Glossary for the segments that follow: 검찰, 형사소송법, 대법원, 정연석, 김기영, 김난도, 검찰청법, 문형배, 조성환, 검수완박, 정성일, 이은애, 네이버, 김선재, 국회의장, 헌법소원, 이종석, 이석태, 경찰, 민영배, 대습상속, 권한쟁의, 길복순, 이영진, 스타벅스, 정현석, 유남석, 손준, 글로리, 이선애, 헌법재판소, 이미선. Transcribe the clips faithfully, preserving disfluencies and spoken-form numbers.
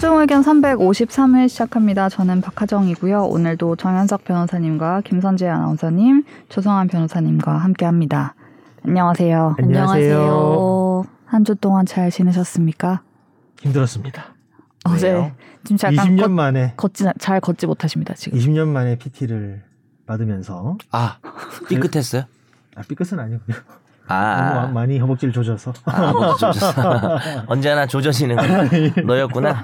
최종 의견 삼백오십삼 회 시작합니다. 저는 박하정이고요. 오늘도 정현석 변호사님과 김선재 아나운서님, 조성환 변호사님과 함께합니다. 안녕하세요. 안녕하세요. 한 주 동안 잘 지내셨습니까? 힘들었습니다. 어제 네. 지금 잠깐 이십 년 걷, 만에 걷지 잘 걷지 못하십니다. 지금 이십 년 만에 피티를 받으면서 아 삐끗했어요? 아 삐끗은 아니고요. 아 많이 허벅지를 조져서 아, 허벅지 조졌어. 언제나 조져지는 너였구나.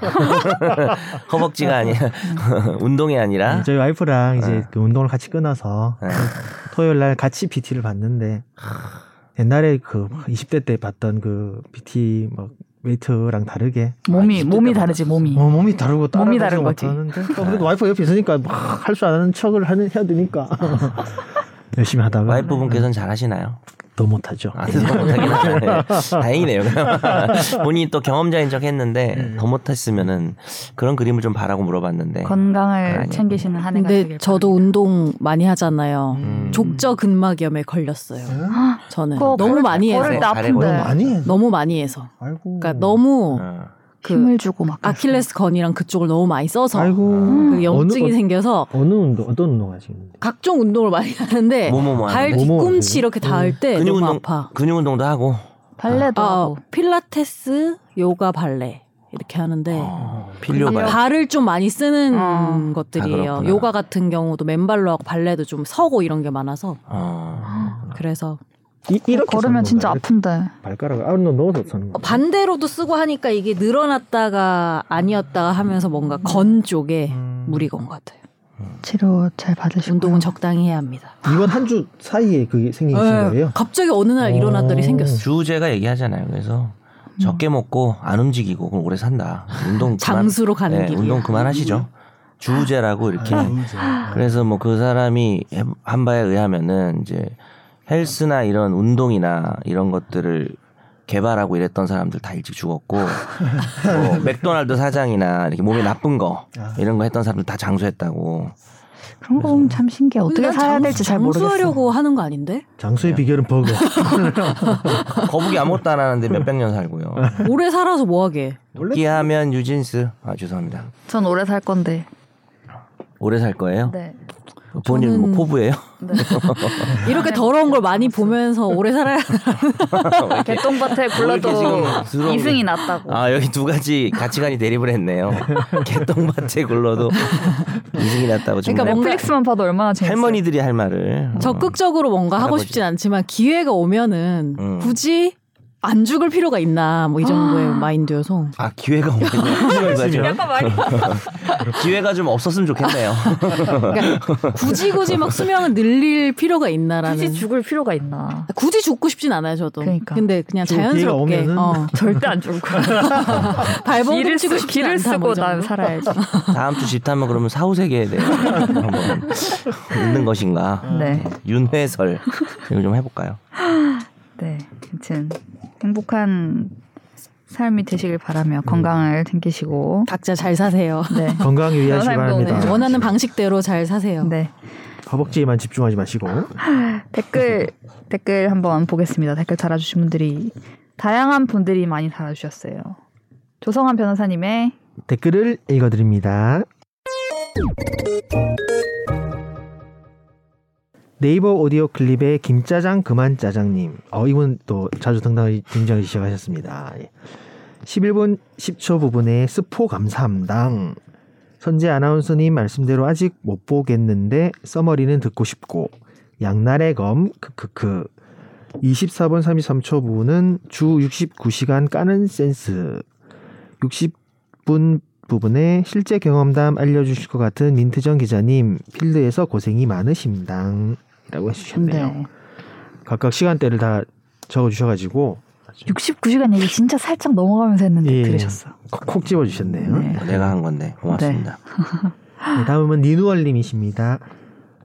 허벅지가 아니야. 운동이 아니라 저희 와이프랑 이제 어. 그 운동을 같이 끊어서 어. 토요일 날 같이 피티를 받는데 옛날에 그 이십 대 때 받던 그 피티 뭐 웨이트랑 다르게 몸이 아, 몸이 다르지 몸이 어, 몸이 다르고 몸이 다른 거지. 하는데 어, 그래도 와이프 옆에 있으니까 막 할 줄 아는 척을 하는 해야 되니까 열심히 하다가 와이프분께서는 잘 하시나요? 더 못하죠. 아, 더 못하긴 하네. 다행이네요. 본인이 또 경험자인 척 했는데 음. 더 못했으면은 그런 그림을 좀 바라고 물어봤는데 건강을 아, 챙기시는 한 해가 되길 바랍니다. 근데 저도 운동 많이 하잖아요. 음. 족저근막염에 걸렸어요. 음. 저는 그거 너무, 많이 해서. 너무 많이 해서 너무 많이 해서 아이고. 그러니까 너무 어. 그 힘을 주고 막 아킬레스건이랑 그쪽을 너무 많이 써서 아이고. 그 염증이 어느, 생겨서 어느 운동 어떤 운동하시는? 각종 운동을 많이 하는데 뭐뭐뭐 발 뒤꿈치 이렇게 닿을 때 근육 너무 운동, 아파. 근육 운동도 하고 발레도 아, 하고 필라테스, 요가, 발레 이렇게 하는데 아, 필요 발레. 발을 좀 많이 쓰는 아, 것들이에요. 아, 요가 같은 경우도 맨발로 하고 발레도 좀 서고 이런 게 많아서 아, 그래서. 이, 이렇게 걸으면 진짜 아픈데 발가락을 안으로 넣어서 쓰는 거 반대로도 쓰고 하니까 이게 늘어났다가 아니었다가 하면서 뭔가 건 쪽에 음. 무리가 온 것 같아요. 음. 치료 잘 받으시고 운동은 적당히 해야 합니다. 이번 한 주 사이에 그게 생기신 네. 거예요? 갑자기 어느 날 일어났더니 생겼어요. 주제가 얘기하잖아요. 그래서 음. 적게 먹고 안 움직이고 그럼 오래 산다. 운동 그만, 장수로 가는 네, 길이야. 운동 그만하시죠. 주제라고 이렇게 아유, 그래서 뭐 그 사람이 한 바에 의하면은 이제 헬스나 이런 운동이나 이런 것들을 개발하고 이랬던 사람들 다 일찍 죽었고 뭐 맥도날드 사장이나 이렇게 몸이 나쁜 거 이런 거 했던 사람들 다 장수했다고. 그런 거 보면 참 신기해. 어떻게 살아야 장수, 될지 잘 모르겠어. 장수하려고 하는 거 아닌데? 장수의 비결은 버거. 거북이 아무것도 안 하는데 몇백 년 살고요. 오래 살아서 뭐하게. 기하면 유진스. 아 죄송합니다. 전 오래 살 건데. 오래 살 거예요? 네. 본인 뭐 포부예요? 네. 이렇게 더러운 걸 많이 보면서 오래 살아야 개똥밭에 굴러도 이승이 났다고. 아 여기 두 가지 가치관이 대립을 했네요. 개똥밭에 굴러도 이승이 났다고. 그러니까 넷플릭스만 봐도 얼마나 재밌어. 할머니들이 할 말을 적극적으로 뭔가 하고 싶진 않지만 기회가 오면은 음. 굳이 안 죽을 필요가 있나 뭐 이 정도의 아~ 마인드여서 아 기회가 없네요. 약간 많이 기회가 좀 없었으면 좋겠네요. 그러니까 굳이 굳이 막 수명을 늘릴 필요가 있나라는 굳이 죽을 필요가 있나 굳이 죽고 싶진 않아요 저도. 그러니까. 근데 그냥 자연스럽게 어. 절대 안 죽을 거야. 발버둥 치고 싶지 길을 않다, 쓰고 난 살아야지. 다음 주 집 타면 그러면 사후세계에 대해 한번 있는 것인가. 네. 윤회설 이거 좀 해볼까요? 네, 아무튼 행복한 삶이 되시길 바라며 건강을 챙기시고 각자 잘 사세요. 네, 건강 유의하시기 바랍니다. 원하는 방식대로 잘 사세요. 네, 허벅지에만 집중하지 마시고 댓글 댓글 한번 보겠습니다. 댓글 달아주신 분들이 다양한 분들이 많이 달아주셨어요. 조성환 변호사님의 댓글을 읽어드립니다. 네이버 오디오 클립의 김짜장 그만 짜장님. 어, 이분 또 자주 등장을 시작하셨습니다. 십일 분 십 초 부분에 스포 감사함당. 선재 아나운서님 말씀대로 아직 못 보겠는데 써머리는 듣고 싶고. 양날의 검 크크크. 이십사 분 삼십삼 초 부분은 주 육십구 시간 까는 센스. 육십 분 부분에 실제 경험담 알려주실 것 같은 민트정 기자님 필드에서 고생이 많으십니다 라고 해주셨네요. 네. 각각 시간대를 다 적어주셔가지고 육십구 시간 얘기 진짜 살짝 넘어가면서 했는데 예. 들으셨어. 콕 집어주셨네요. 네. 내가 한 건데 고맙습니다. 네. 네, 다음은 니누얼님이십니다.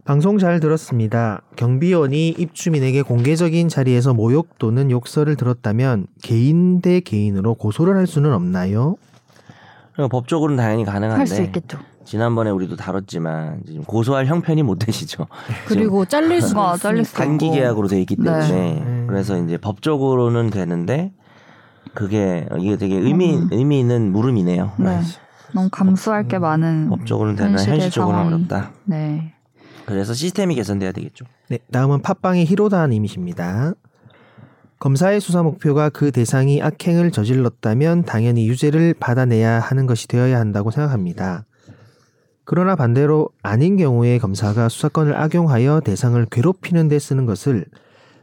방송 잘 들었습니다. 경비원이 입주민에게 공개적인 자리에서 모욕 또는 욕설을 들었다면 개인 대 개인으로 고소를 할 수는 없나요? 법적으로는 당연히 가능한데 할 수 있겠죠. 지난번에 우리도 다뤘지만 고소할 형편이 못 되시죠. 그리고 잘릴 수가 잘릴 수가 단기 계약으로 돼 있기 때문에 네. 음. 그래서 이제 법적으로는 되는데 그게 이게 되게 의미 음. 의미 있는 물음이네요. 네. 너무 감수할 게 많은. 법적으로는 되나 현실적으로는 어렵다. 네. 그래서 시스템이 개선돼야 되겠죠. 네, 다음은 팟빵의 히로다님이십니다. 검사의 수사 목표가 그 대상이 악행을 저질렀다면 당연히 유죄를 받아내야 하는 것이 되어야 한다고 생각합니다. 그러나 반대로 아닌 경우에 검사가 수사권을 악용하여 대상을 괴롭히는 데 쓰는 것을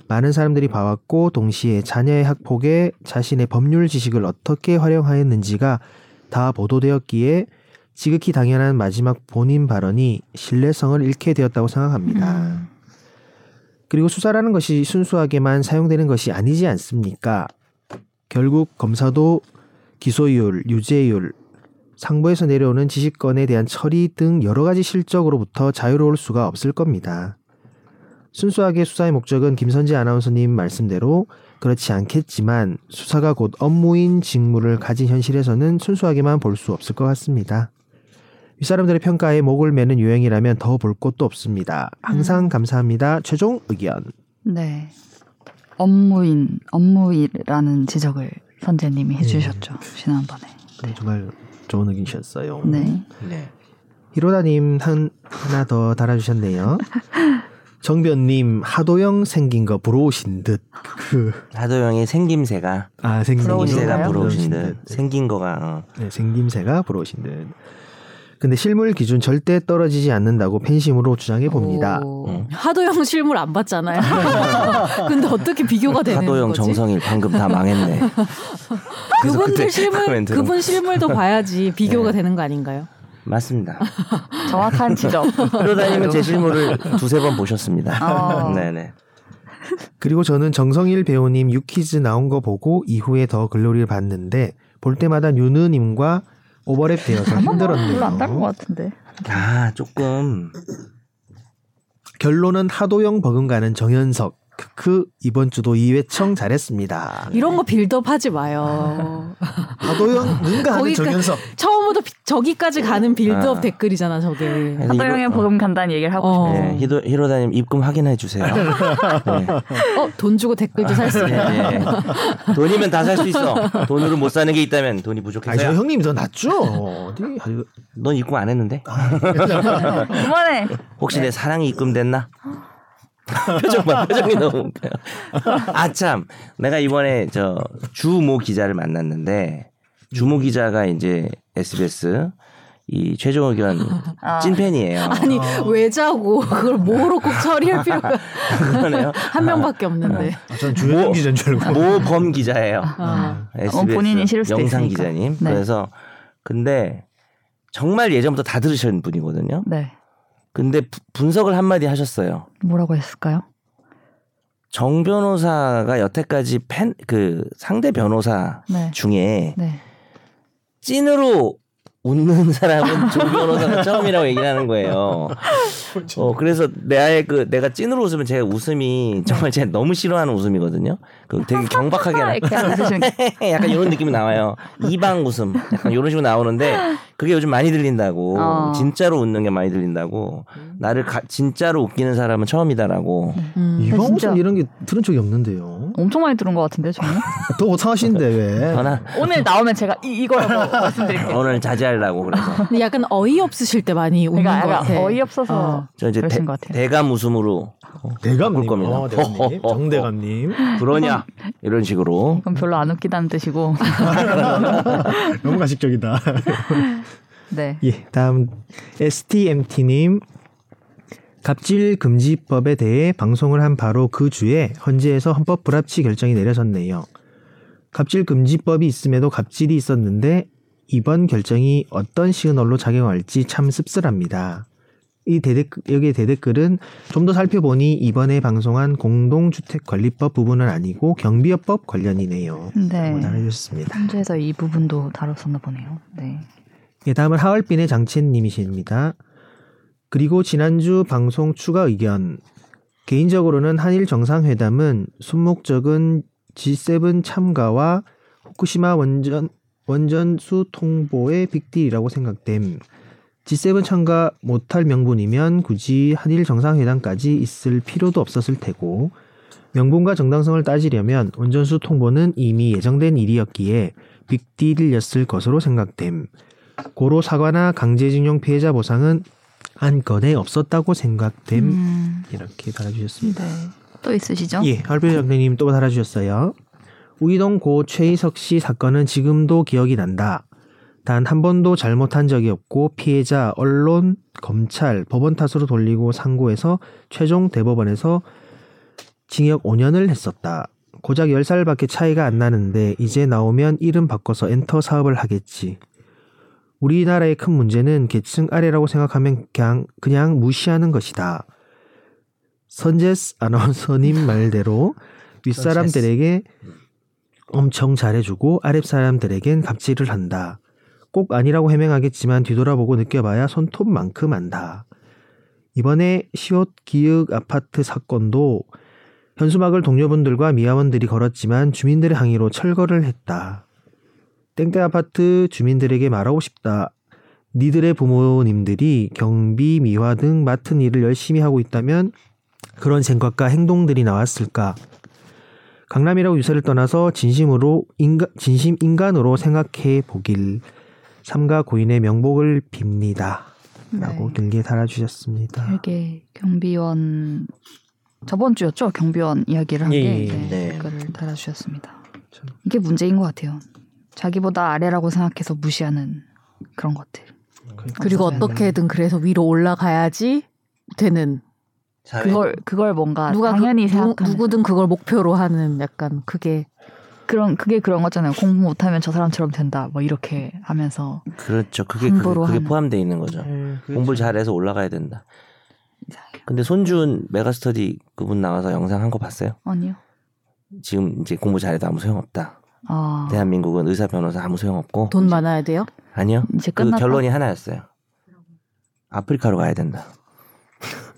많은 사람들이 봐왔고, 동시에 자녀의 학폭에 자신의 법률 지식을 어떻게 활용하였는지가 다 보도되었기에 지극히 당연한 마지막 본인 발언이 신뢰성을 잃게 되었다고 생각합니다. 음. 그리고 수사라는 것이 순수하게만 사용되는 것이 아니지 않습니까? 결국 검사도 기소율, 유죄율, 상부에서 내려오는 지시권에 대한 처리 등 여러 가지 실적으로부터 자유로울 수가 없을 겁니다. 순수하게 수사의 목적은 김선재 아나운서님 말씀대로 그렇지 않겠지만 수사가 곧 업무인 직무를 가진 현실에서는 순수하게만 볼 수 없을 것 같습니다. 윗사람들의 평가에 목을 매는 유행이라면 더 볼 것도 없습니다. 항상 음. 감사합니다. 최종 의견. 네. 업무인, 업무이라는 지적을 선재님이 해주셨죠. 네. 지난번에. 네. 정말 좋은 의견이셨어요. 네. 네. 히로다님 한, 하나 더 달아주셨네요. 정변님 하도영 생긴 거 부러우신 듯. 그 하도영의 생김새가 아 생김새가 부러우신 듯. 생긴 거가 어. 네, 생김새가 부러우신 듯. 근데 실물 기준 절대 떨어지지 않는다고 팬심으로 주장해 봅니다. 응. 하도영 실물 안 봤잖아요. 근데 어떻게 비교가 되는 거지? 하도영 정성일 방금 다 망했네. 그분들 실물 그분 실물도 봐야지 비교가 네. 되는 거 아닌가요? 맞습니다. 정확한 지적. 히로다님은 제 실물을 두세 번 보셨습니다. 어. 네네. 그리고 저는 정성일 배우님 유키즈 나온 거 보고 이후에 더 글로리를 봤는데 볼 때마다 유느님과 오버랩 되어서 힘들었네요. 별로 안 딴 것 같은데. 아 조금. 결론은 하도영 버금가는 정현석. 크크 이번 주도 이회청 잘했습니다. 이런 거 빌드업 하지 마요. 하도영 뭔가 하는 정연석. 처음부터 비, 저기까지 가는 빌드업 아. 댓글이잖아 저게. 하도영의 보금 간다는 얘기를 하고 어. 싶어요. 네, 히로, 히로다님 입금 확인해 주세요. 네. 어, 돈 주고 댓글도 살 수 있어요. 네, 네. 돈이면 다 살 수 있어. 돈으로 못 사는 게 있다면 돈이 부족해서요. 형님이 더 낫죠. 어디? 넌 입금 안 했는데. 그만해. 혹시 네. 내 사랑이 입금됐나? 표정만 표정이 너무 웃겨요. 아 참, 내가 이번에 저 주모 기자를 만났는데 주모 기자가 이제 에스비에스 이 최종 의견 아. 찐팬이에요. 아니 왜 자고 그걸 뭐로 꼭 처리할 필요가 그러네요. 한 명밖에 없는데. 아, 전 주모 기자인 줄 알고. 모 범 기자예요. 아. 에스비에스 어, 본인이 싫을 수도 영상 있으니까. 기자님. 네. 그래서 근데 정말 예전부터 다 들으시는 분이거든요. 네. 근데 부, 분석을 한마디 하셨어요. 뭐라고 했을까요? 정 변호사가 여태까지 팬, 그 상대 변호사 네. 중에 네. 찐으로 웃는 사람은 정 변호사가 처음이라고 얘기를 하는 거예요. 어, 그래서 내 그, 내가 찐으로 웃으면 제 웃음이 정말 제가 너무 싫어하는 웃음이거든요. 그 되게 경박하게 약간 이런 느낌이 나와요. 이방 웃음 약간 이런 식으로 나오는데 그게 요즘 많이 들린다고 어. 진짜로 웃는 게 많이 들린다고 나를 가, 진짜로 웃기는 사람은 처음이다라고. 음. 이방 웃음 이런 게 들은 적이 없는데요. 엄청 많이 들은 것 같은데 저는. 더 못하신데 왜? 오늘 나오면 제가 이, 이거라고 말씀드릴게요. 오늘 자제하려고 그래서. 약간 어이없으실 때 많이 웃는 그러니까 것 같아요. 어이없어서. 어. 저 이제 대, 대감 웃음으로 대감일 겁니다. 어, 대감님. 정대감님. 그러냐 이런 식으로. 그럼 별로 안 웃기다는 뜻이고. 너무 가식적이다. 네. 예, 다음 에스티엠티님 갑질금지법에 대해 방송을 한 바로 그 주에 헌재에서 헌법 불합치 결정이 내려졌네요. 갑질금지법이 있음에도 갑질이 있었는데 이번 결정이 어떤 시그널로 작용할지 참 씁쓸합니다. 이 대댓글, 여기에 대댓글은 좀 더 살펴보니 이번에 방송한 공동주택관리법 부분은 아니고 경비업법 관련이네요. 네. 잘해주셨습니다. 현재에서 이 부분도 다뤘었나 보네요. 네. 예, 다음은 하얼빈의 장첸님이십니다. 그리고 지난주 방송 추가 의견. 개인적으로는 한일 정상회담은 손목적은 지 세븐 참가와 후쿠시마 원전, 원전수 통보의 빅딜이라고 생각됨. 지 세븐 참가 못할 명분이면 굳이 한일 정상회담까지 있을 필요도 없었을 테고 명분과 정당성을 따지려면 원전수 통보는 이미 예정된 일이었기에 빅딜이었을 것으로 생각됨. 고로 사과나 강제징용 피해자 보상은 안건에 없었다고 생각됨. 음. 이렇게 달아주셨습니다. 네. 또 있으시죠? 예, 할배 장관님 또 달아주셨어요. 우이동 고 최희석 씨 사건은 지금도 기억이 난다. 단 한 번도 잘못한 적이 없고 피해자, 언론, 검찰, 법원 탓으로 돌리고 상고해서 최종 대법원에서 징역 오 년을 했었다. 고작 열 살밖에 차이가 안 나는데 이제 나오면 이름 바꿔서 엔터 사업을 하겠지. 우리나라의 큰 문제는 계층 아래라고 생각하면 그냥, 그냥 무시하는 것이다. 선재 아나운서님 말대로 윗사람들에게 엄청 잘해주고 아랫사람들에겐 갑질을 한다. 꼭 아니라고 해명하겠지만 뒤돌아보고 느껴봐야 손톱만큼 안다. 이번에 시옷 기역 아파트 사건도 현수막을 동료분들과 미화원들이 걸었지만 주민들의 항의로 철거를 했다. 땡땡 아파트 주민들에게 말하고 싶다. 니들의 부모님들이 경비, 미화 등 맡은 일을 열심히 하고 있다면 그런 생각과 행동들이 나왔을까? 강남이라고 유세를 떠나서 진심으로 인가, 진심 인간으로 생각해 보길. 삼가 고인의 명복을 빕니다. 라고 네. 길게 달아주셨습니다. 되게 경비원... 저번 주였죠? 경비원 이야기를 한 게 예, 네, 네. 댓글을 달아주셨습니다. 참. 이게 문제인 것 같아요. 자기보다 아래라고 생각해서 무시하는 그런 것들. 그러니까. 그리고 어떻게든 그래서 위로 올라가야지 되는 자유. 그걸 그걸 뭔가 누가 당연히 그, 생각하는 누구든 그걸 목표로 하는 약간 그게 그런 그게 그런 거잖아요. 공부 못하면 저 사람처럼 된다. 뭐 이렇게 하면서 그렇죠. 그게 그게, 그게 포함되어 있는 거죠. 음, 그렇죠. 공부를 잘해서 올라가야 된다. 근데 손준 메가스터디 그분 나와서 영상 한 거 봤어요? 아니요. 지금 이제 공부 잘해도 아무 소용없다. 아... 대한민국은 의사 변호사 아무 소용없고 돈 많아야 돼요? 아니요. 이제 그 끝났다? 결론이 하나였어요. 아프리카로 가야 된다.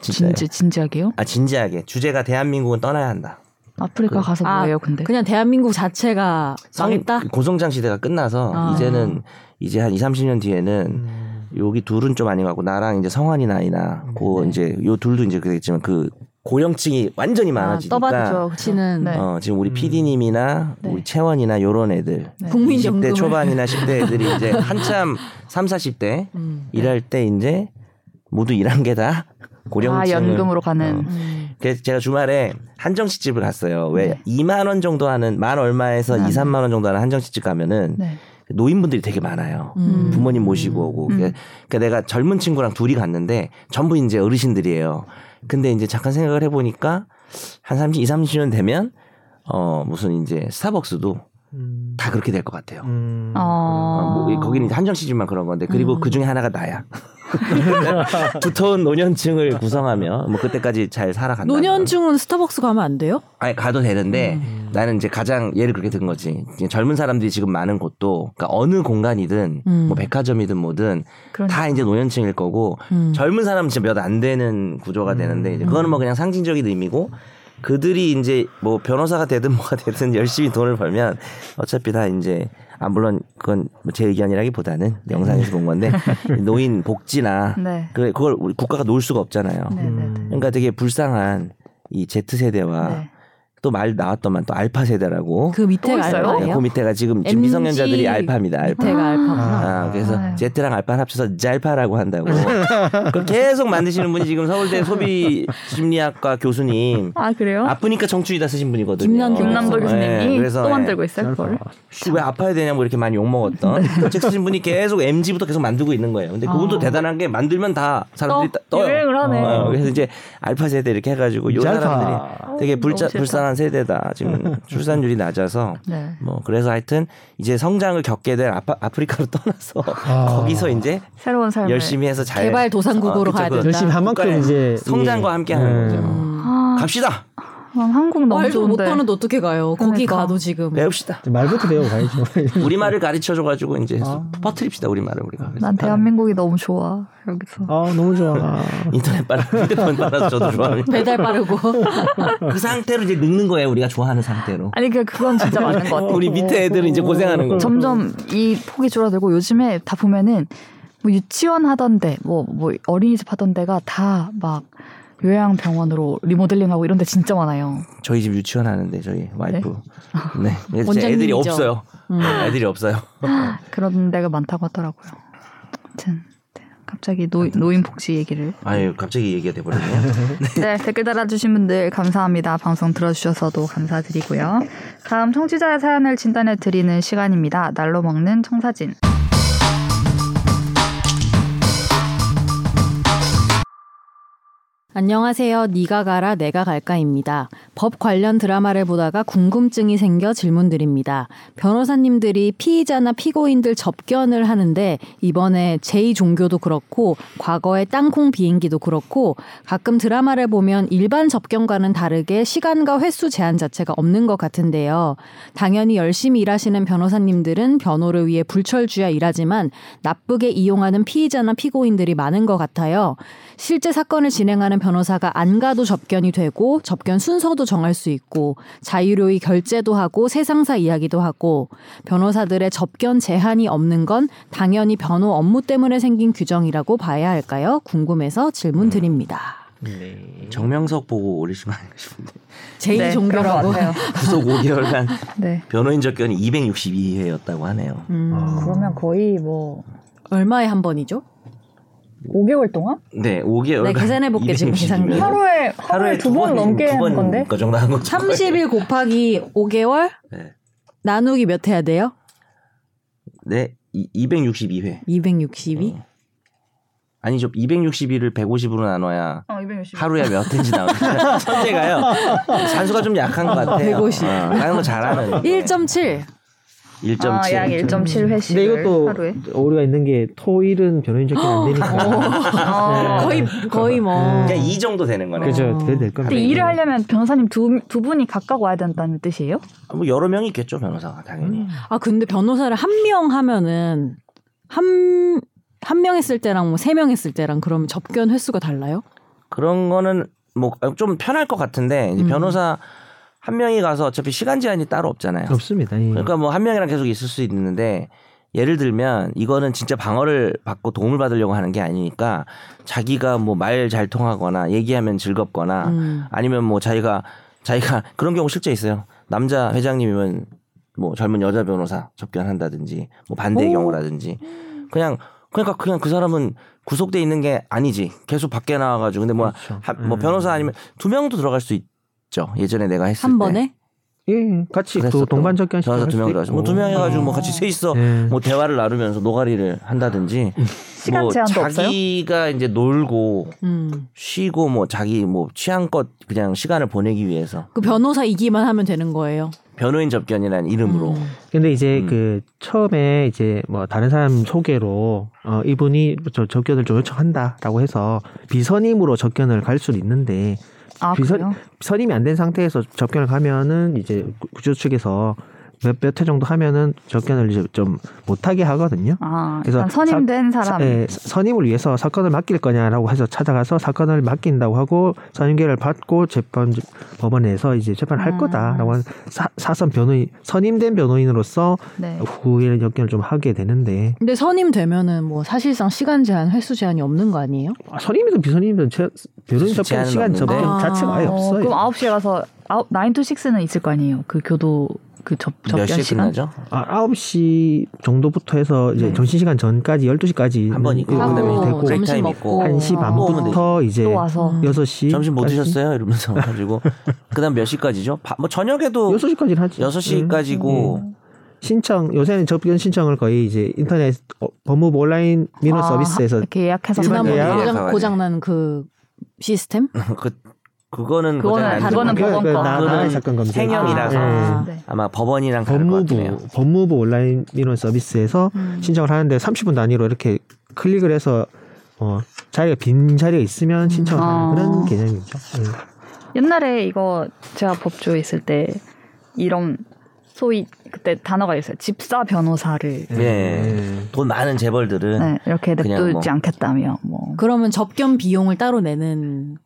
진짜 진지하게요? 아 진지하게 주제가 대한민국은 떠나야 한다. 아프리카 그, 가서 뭐예요? 아, 근데 그냥 대한민국 자체가 망했다. 고성장 시대가 끝나서 아... 이제는 이제 한 이삼십 년 뒤에는. 음... 여기 둘은 좀 아닌 것 같고 나랑 이제 성환이나 아이나 고 네. 이제 요 둘도 이제 그랬지만 그 고령층이 완전히 많아지니까 아, 떠받죠. 지는 네. 어, 지금 우리 피디님이나 네. 우리 채원이나 요런 애들 네. 이십 대 초반이나 십 대 애들이 이제 한참 삼, 사십 대 음, 네. 일할 때 이제 모두 일한 게 다 고령층 아, 연금으로 가는. 어. 음. 그래서 제가 주말에 한정식 집을 갔어요. 왜 네. 이만 원 정도 하는 만 얼마에서 아, 이, 삼만 원 정도 하는 한정식 집 가면은 네. 노인분들이 되게 많아요. 음. 부모님 모시고 오고. 음. 그러니까 내가 젊은 친구랑 둘이 갔는데 전부 이제 어르신들이에요. 근데 이제 잠깐 생각을 해보니까 한 삼십, 이십, 삼십 년 되면 어 무슨 이제 스타벅스도 음. 다 그렇게 될 것 같아요. 음. 어. 뭐 거기는 한정시집만 그런 건데 그리고 음. 그 중에 하나가 나야. 두터운 노년층을 구성하며 뭐 그때까지 잘 살아간다. 노년층은 스타벅스 가면 안 돼요? 아니 가도 되는데 음. 나는 이제 가장 예를 그렇게 든 거지. 젊은 사람들이 지금 많은 곳도 그러니까 어느 공간이든 음. 뭐 백화점이든 뭐든 그러니까. 다 이제 노년층일 거고 음. 젊은 사람은 진짜 몇 안 되는 구조가 음. 되는데 이제 그거는 뭐 그냥 상징적인 의미고. 그들이 이제 뭐 변호사가 되든 뭐가 되든 열심히 돈을 벌면 어차피 다 이제 아 물론 그건 제 의견이라기보다는 영상에서 본 건데 노인 복지나 네. 그걸 우리 국가가 놓을 수가 없잖아요. 네, 네, 네. 그러니까 되게 불쌍한 이 Z세대와 네. 또 말 나왔더만 또 알파 세대라고. 그 밑에가 알파예요? 그 밑에가 지금, 지금 미성년자들이 알파입니다. 알파. 밑에가 알파구나. 아, 그래서 아유. Z랑 알파를 합쳐서 잘파라고 한다고. 그걸 계속 만드시는 분이 지금 서울대 소비심리학과 교수님. 아 그래요? 아프니까 정추이다 쓰신 분이거든요. 김난도, 김남도 교수님이 네, 또 만들고 있어요. 그걸. 왜 아파야 되냐고 이렇게 많이 욕먹었던. 네. 그 책 쓰신 분이 계속 엠지부터 계속 만들고 있는 거예요. 근데 그분도 아. 대단한 게 만들면 다 사람들이 떠, 떠요. 유행을 하네. 어, 그래서 이제 알파 세대 이렇게 해가지고 요 사람들이 되게 불자, 불쌍한 세대다. 지금 출산율이 낮아서 네. 뭐 그래서 하여튼 이제 성장을 겪게 된 아파, 아프리카로 떠나서 아. 거기서 이제 새로운 삶을 열심히 해서 잘 개발 도상국으로 어, 가야 된다. 열심히 한 만큼 이제 성장과 예. 함께하는 음. 거죠. 아. 갑시다. 한국 너무 말도 좋은데. 못하는데 어떻게 가요? 그러니까. 거기 가도 지금 배웁시다. 말부터 배워 가야죠. 우리 말을 가르쳐줘가지고 이제 아. 퍼트립시다. 우리 말을 우리가. 난 대한민국이 너무 좋아 여기서. 아 너무 좋아. 아. 인터넷 빠르고 휴대폰 빨라서 저도 좋아합니다. 배달 빠르고. 그 상태로 이제 늙는 거예요. 우리가 좋아하는 상태로. 아니 그 그건 진짜 맞는 것 같아요. 우리 밑에 애들은 이제 고생하는 거. 점점 이 폭이 줄어들고 요즘에 다 보면은 뭐 유치원 하던데 뭐 뭐 어린이집 하던데가 다 막. 요양병원으로 리모델링하고 이런 데 진짜 많아요. 저희 집 유치원 하는데 저희 와이프. 네. 네. 애들이 없어요. 음. 애들이 없어요. 그런 데가 많다고 하더라고요. 아무튼 갑자기 노, 노인복지 얘기를. 아유, 갑자기 얘기가 돼버렸네요. 네, 댓글 달아주신 분들 감사합니다. 방송 들어주셔서도 감사드리고요. 다음 청취자의 사연을 진단해드리는 시간입니다. 날로 먹는 청사진. 안녕하세요. 니가 가라 내가 갈까입니다. 법 관련 드라마를 보다가 궁금증이 생겨 질문드립니다. 변호사님들이 피의자나 피고인들 접견을 하는데 이번에 제이 종교도 그렇고 과거의 땅콩 비행기도 그렇고 가끔 드라마를 보면 일반 접견과는 다르게 시간과 횟수 제한 자체가 없는 것 같은데요. 당연히 열심히 일하시는 변호사님들은 변호를 위해 불철주야 일하지만 나쁘게 이용하는 피의자나 피고인들이 많은 것 같아요. 실제 사건을 진행하는 변호사가 안 가도 접견이 되고 접견 순서도 정할 수 있고 자유로이 결제도 하고 세상사 이야기도 하고 변호사들의 접견 제한이 없는 건 당연히 변호 업무 때문에 생긴 규정이라고 봐야 할까요? 궁금해서 질문 드립니다. 네. 정명석 보고 올리시면 아닌가 싶은데 제이 종교라고 네, 구속 오 개월간 네. 변호인 접견이 이백육십이 회였다고 하네요. 음. 어. 그러면 거의 뭐 얼마에 한 번이죠? 오 개월 동안? 네, 오 개월. 네, 계산해 볼게 지금 계산. 하루에 하루에 두 번 넘게 한 건데. 그 정도 한 거. 삼십 일 곱하기 오 개월? 네. 나누기 몇 해야 돼요? 네, 이백육십이 회. 이백육십이? 어. 아니죠. 이백육십이를 백오십으로 나눠야 어, 이백육십. 하루에 몇 회인지 나오니까. 선재가요. 산수가 좀 약한 것 같아요. 백오십. 어, 다른 거 잘하는. 일 점 칠. 일 점 칠. 아, 약 일 점 칠 회씩. 근데 이것도 하루에? 오류가 있는 게 토일은 변호인 접견 안 되니까. 네. 거의 거의 뭐. 그냥 이 정도 되는 거네요. 그죠. 될 될 겁니다. 근데 일을 하려면 변호사님 두, 두 분이 각각 와야 된다는 뜻이에요? 아, 뭐 여러 명이 있겠죠, 변호사가 당연히. 음. 아, 근데 변호사를 한 명 하면은 한 한 명 했을 때랑 뭐 세 명 했을 때랑 그러면 접견 횟수가 달라요? 그런 거는 뭐 좀 편할 것 같은데 이제 음. 변호사 한 명이 가서 어차피 시간 제한이 따로 없잖아요. 없습니다. 예. 그러니까 뭐 한 명이랑 계속 있을 수 있는데 예를 들면 이거는 진짜 방어를 받고 도움을 받으려고 하는 게 아니니까 자기가 뭐 말 잘 통하거나 얘기하면 즐겁거나 음. 아니면 뭐 자기가 자기가 그런 경우 실제 있어요. 남자 회장님이면 뭐 젊은 여자 변호사 접견한다든지 뭐 반대의 오. 경우라든지 그냥 그러니까 그냥 그 사람은 구속돼 있는 게 아니지. 계속 밖에 나와가지고 근데 뭐, 그렇죠. 하, 뭐 변호사 아니면 두 명도 들어갈 수 있. 예전에 내가 했을 때 한 번에 예 같이 또 동반 접견 시켜서 두 명 들어서 뭐 두 명 해가지고 뭐 같이 서 있어 예. 뭐 대화를 나누면서 노가리를 한다든지 시간 뭐 제한도 자기가 없어요? 이제 놀고 음. 쉬고 뭐 자기 뭐 취향껏 그냥 시간을 보내기 위해서 그 변호사이기만 하면 되는 거예요. 변호인 접견이라는 이름으로. 음. 근데 이제 음. 그 처음에 이제 뭐 다른 사람 소개로 어 이분이 저 접견을 좀 요청한다라고 해서 비선임으로 접견을 갈 수는 있는데. 아, 비선, 선임이 안 된 상태에서 접견을 가면은 이제 구조 측에서 몇, 몇 회 정도 하면은 접견을 이제 좀 못하게 하거든요. 아, 그래서 선임된 사, 사람. 예, 선임을 위해서 사건을 맡길 거냐라고 해서 찾아가서 사건을 맡긴다고 하고 선임계를 받고 재판 법원에서 이제 재판을 할 음. 거다라고 하는 사, 사선 변호인 선임된 변호인으로서 네. 후에 접견을 좀 하게 되는데. 근데 선임되면은 뭐 사실상 시간 제한, 횟수 제한이 없는 거 아니에요? 아, 선임이든 비선임이든 제, 변호인 접견 시간 접견 아. 자체가 아예 어, 없어요. 그럼 아홉 시에 가서 아홉, 나인 투 식스는 있을 거 아니에요? 그 교도. 그 접, 몇 시에 끝나죠? 아, 아홉 시 정도부터 해서 이제 네. 점심시간 전까지 열두 시까지 한 번 있고 그다음에 되고 점심 먹고 한 시 반부터 이제 또 와서 여섯 시 점심 뭐 드셨어요? 이러면서 가지고 그다음 몇 시까지죠? 바, 뭐 저녁에도 여섯 시까지는 하지. 여섯 시까지고 음. 신청 요새는 접견 신청을 거의 이제 인터넷 어, 법무부 온라인 민원 아, 서비스에서 이렇게 예약해서 지난번에 예약. 고장난 그 시스템? 그 그거는 그거는 그거는 법원과 사건 검사 행형이라서 아, 네. 아마 법원이랑 법무부 법무부 온라인 민원 서비스에서 음. 신청을 하는데 삼십 분 단위로 이렇게 클릭을 해서 어, 자리가 빈 자리가 있으면 신청을 음. 하는 그런 개념이죠. 음. 옛날에 이거 제가 법조에 있을 때 이런 소위 그때 단어가 있어요. 집사 변호사를 네. 네. 돈 많은 재벌들은 네. 이렇게 냅두지 뭐. 않겠다며 뭐 그러면 접견 비용을 따로 내는.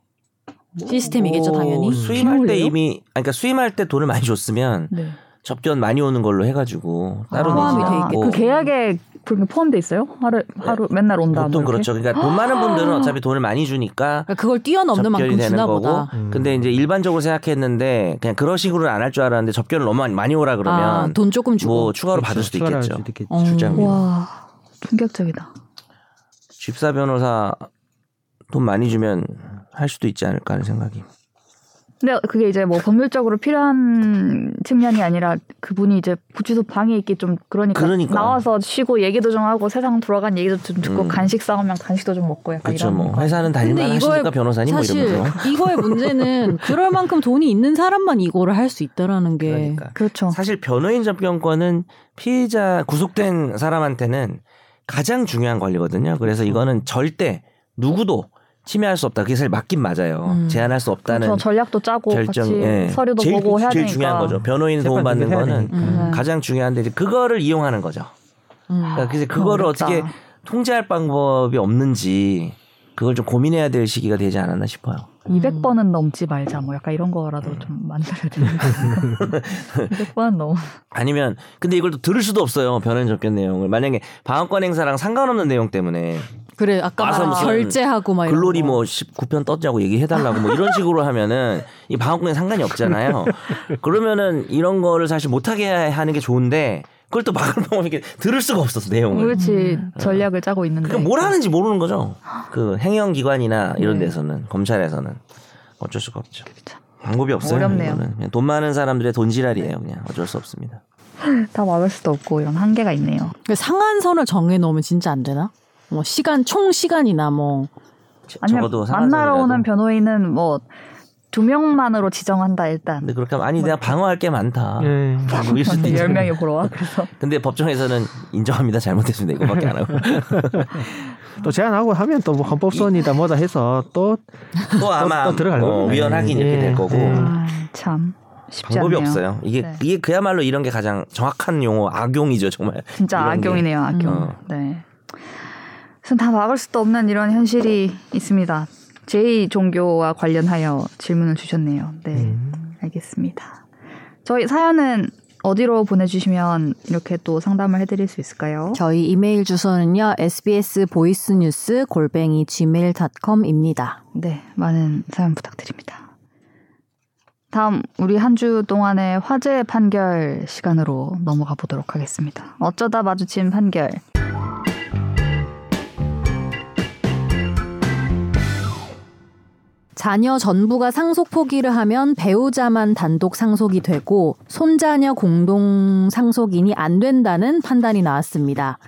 시스템이겠죠 당연히. 오, 수임할 때 이미 아니, 그러니까 수임할 때 돈을 많이 줬으면 네. 접견 많이 오는 걸로 해가지고 따로 내지 않고. 그 계약에 그렇게 포함돼 있어요? 하루 하루 네. 맨날 온다. 보통 그렇죠. 그러니까 돈 많은 분들은 어차피 돈을 많이 주니까 그러니까 그걸 뛰어넘는 만큼 주나 보다. 음. 근데 이제 일반적으로 생각했는데 그냥 그런 식으로는 안 할 줄 알았는데 접견을 너무 많이 오라 그러면 아, 돈 조금 주고 뭐 추가로 그렇죠. 받을 수도 있겠죠. 출장비. 와 충격적이다. 집사 변호사 돈 많이 주면 할 수도 있지 않을까 하는 생각이. 근데 그게 이제 뭐 법률적으로 필요한 측면이 아니라 그분이 이제 구치소 방에 있기 좀 그러니까, 그러니까. 나와서 쉬고 얘기도 좀 하고 세상 돌아간 얘기도 좀 듣고 음. 간식 싸우면 간식도 좀 먹고 약간 그렇죠, 이런 뭐. 거. 회사는 다닐만 하시니까 변호사님 뭐 이러면서. 사실 이거의 문제는 그럴 만큼 돈이 있는 사람만 이거를 할 수 있다라는 게. 그러니까. 그렇죠. 사실 변호인 접견권은 피의자 구속된 사람한테는 가장 중요한 권리거든요. 그래서 이거는 절대 누구도 침해할 수 없다. 그게 사실 맞긴 맞아요. 음. 제한할 수 없다는 그렇죠. 전략도 짜고 결정, 같이 예. 서류도 제일, 보고 해야 되니까. 제일 중요한 거죠. 변호인 도움받는 거는 음. 가장 중요한데 이제 그거를 이용하는 거죠. 음. 그러니까 그래서 그거를 어렵다. 어떻게 통제할 방법이 없는지 그걸 좀 고민해야 될 시기가 되지 않았나 싶어요. 이백 번은 넘지 말자. 뭐 약간 이런 거라도 음. 좀 만들어야 되는데. 이백 번은 너무. 아니면 근데 이걸 또 들을 수도 없어요. 변호인 접견 내용을. 만약에 방어권 행사랑 상관없는 내용 때문에. 그래 아까 말한 결제하고 막 글로리 뭐 십구 편 떴자고 얘기해달라고 뭐 이런 식으로 하면은 이 방어권에 상관이 없잖아요. 그러면은 이런 거를 사실 못하게 하는 게 좋은데 그걸 또 막을 방법이 들을 수가 없어서 내용을. 그렇지 어. 전략을 짜고 있는데. 그러니까 뭘 하는지 모르는 거죠. 그 행정기관이나 이런 네. 데서는 검찰에서는 어쩔 수가 없죠. 그렇죠. 방법이 없어요. 어렵네요. 그냥 돈 많은 사람들의 돈지랄이에요. 그냥 어쩔 수 없습니다. 다 막을 수도 없고 이런 한계가 있네요. 그러니까 상한선을 정해놓으면 진짜 안 되나? 뭐 시간 총 시간이나 뭐 아니면 만나러 오는 변호인은 뭐 두 명만으로 지정한다 일단. 근데 그렇게 하면 아니 뭐. 내가 방어할 게 많다. 네. 뭐 열 명이 보러 와. 그래서. 근데 법정에서는 인정합니다. 잘못했습니다. 이거밖에 안 하고. 또 제안하고 하면 또 뭐 헌법소원이다 뭐다 해서 또 또 또, 아마 또 들어갈 거고 어, 위헌 하긴 네. 이렇게 될 거고. 아, 참. 방법이 않네요. 없어요. 이게 네. 이게 그야말로 이런 게 가장 정확한 용어 악용이죠 정말. 진짜 악용이네요 게. 악용. 음. 네. 다 막을 수도 없는 이런 현실이 있습니다. 제이 종교와 관련하여 질문을 주셨네요. 네, 음. 알겠습니다. 저희 사연은 어디로 보내주시면 이렇게 또 상담을 해드릴 수 있을까요? 저희 이메일 주소는요. 에스비에스 보이스뉴스 골뱅이 지메일 닷컴입니다. 네, 많은 사연 부탁드립니다. 다음 우리 한 주 동안의 화제 판결 시간으로 넘어가 보도록 하겠습니다. 어쩌다 마주친 판결. 자녀 전부가 상속 포기를 하면 배우자만 단독 상속이 되고 손자녀 공동 상속인이 안 된다는 판단이 나왔습니다.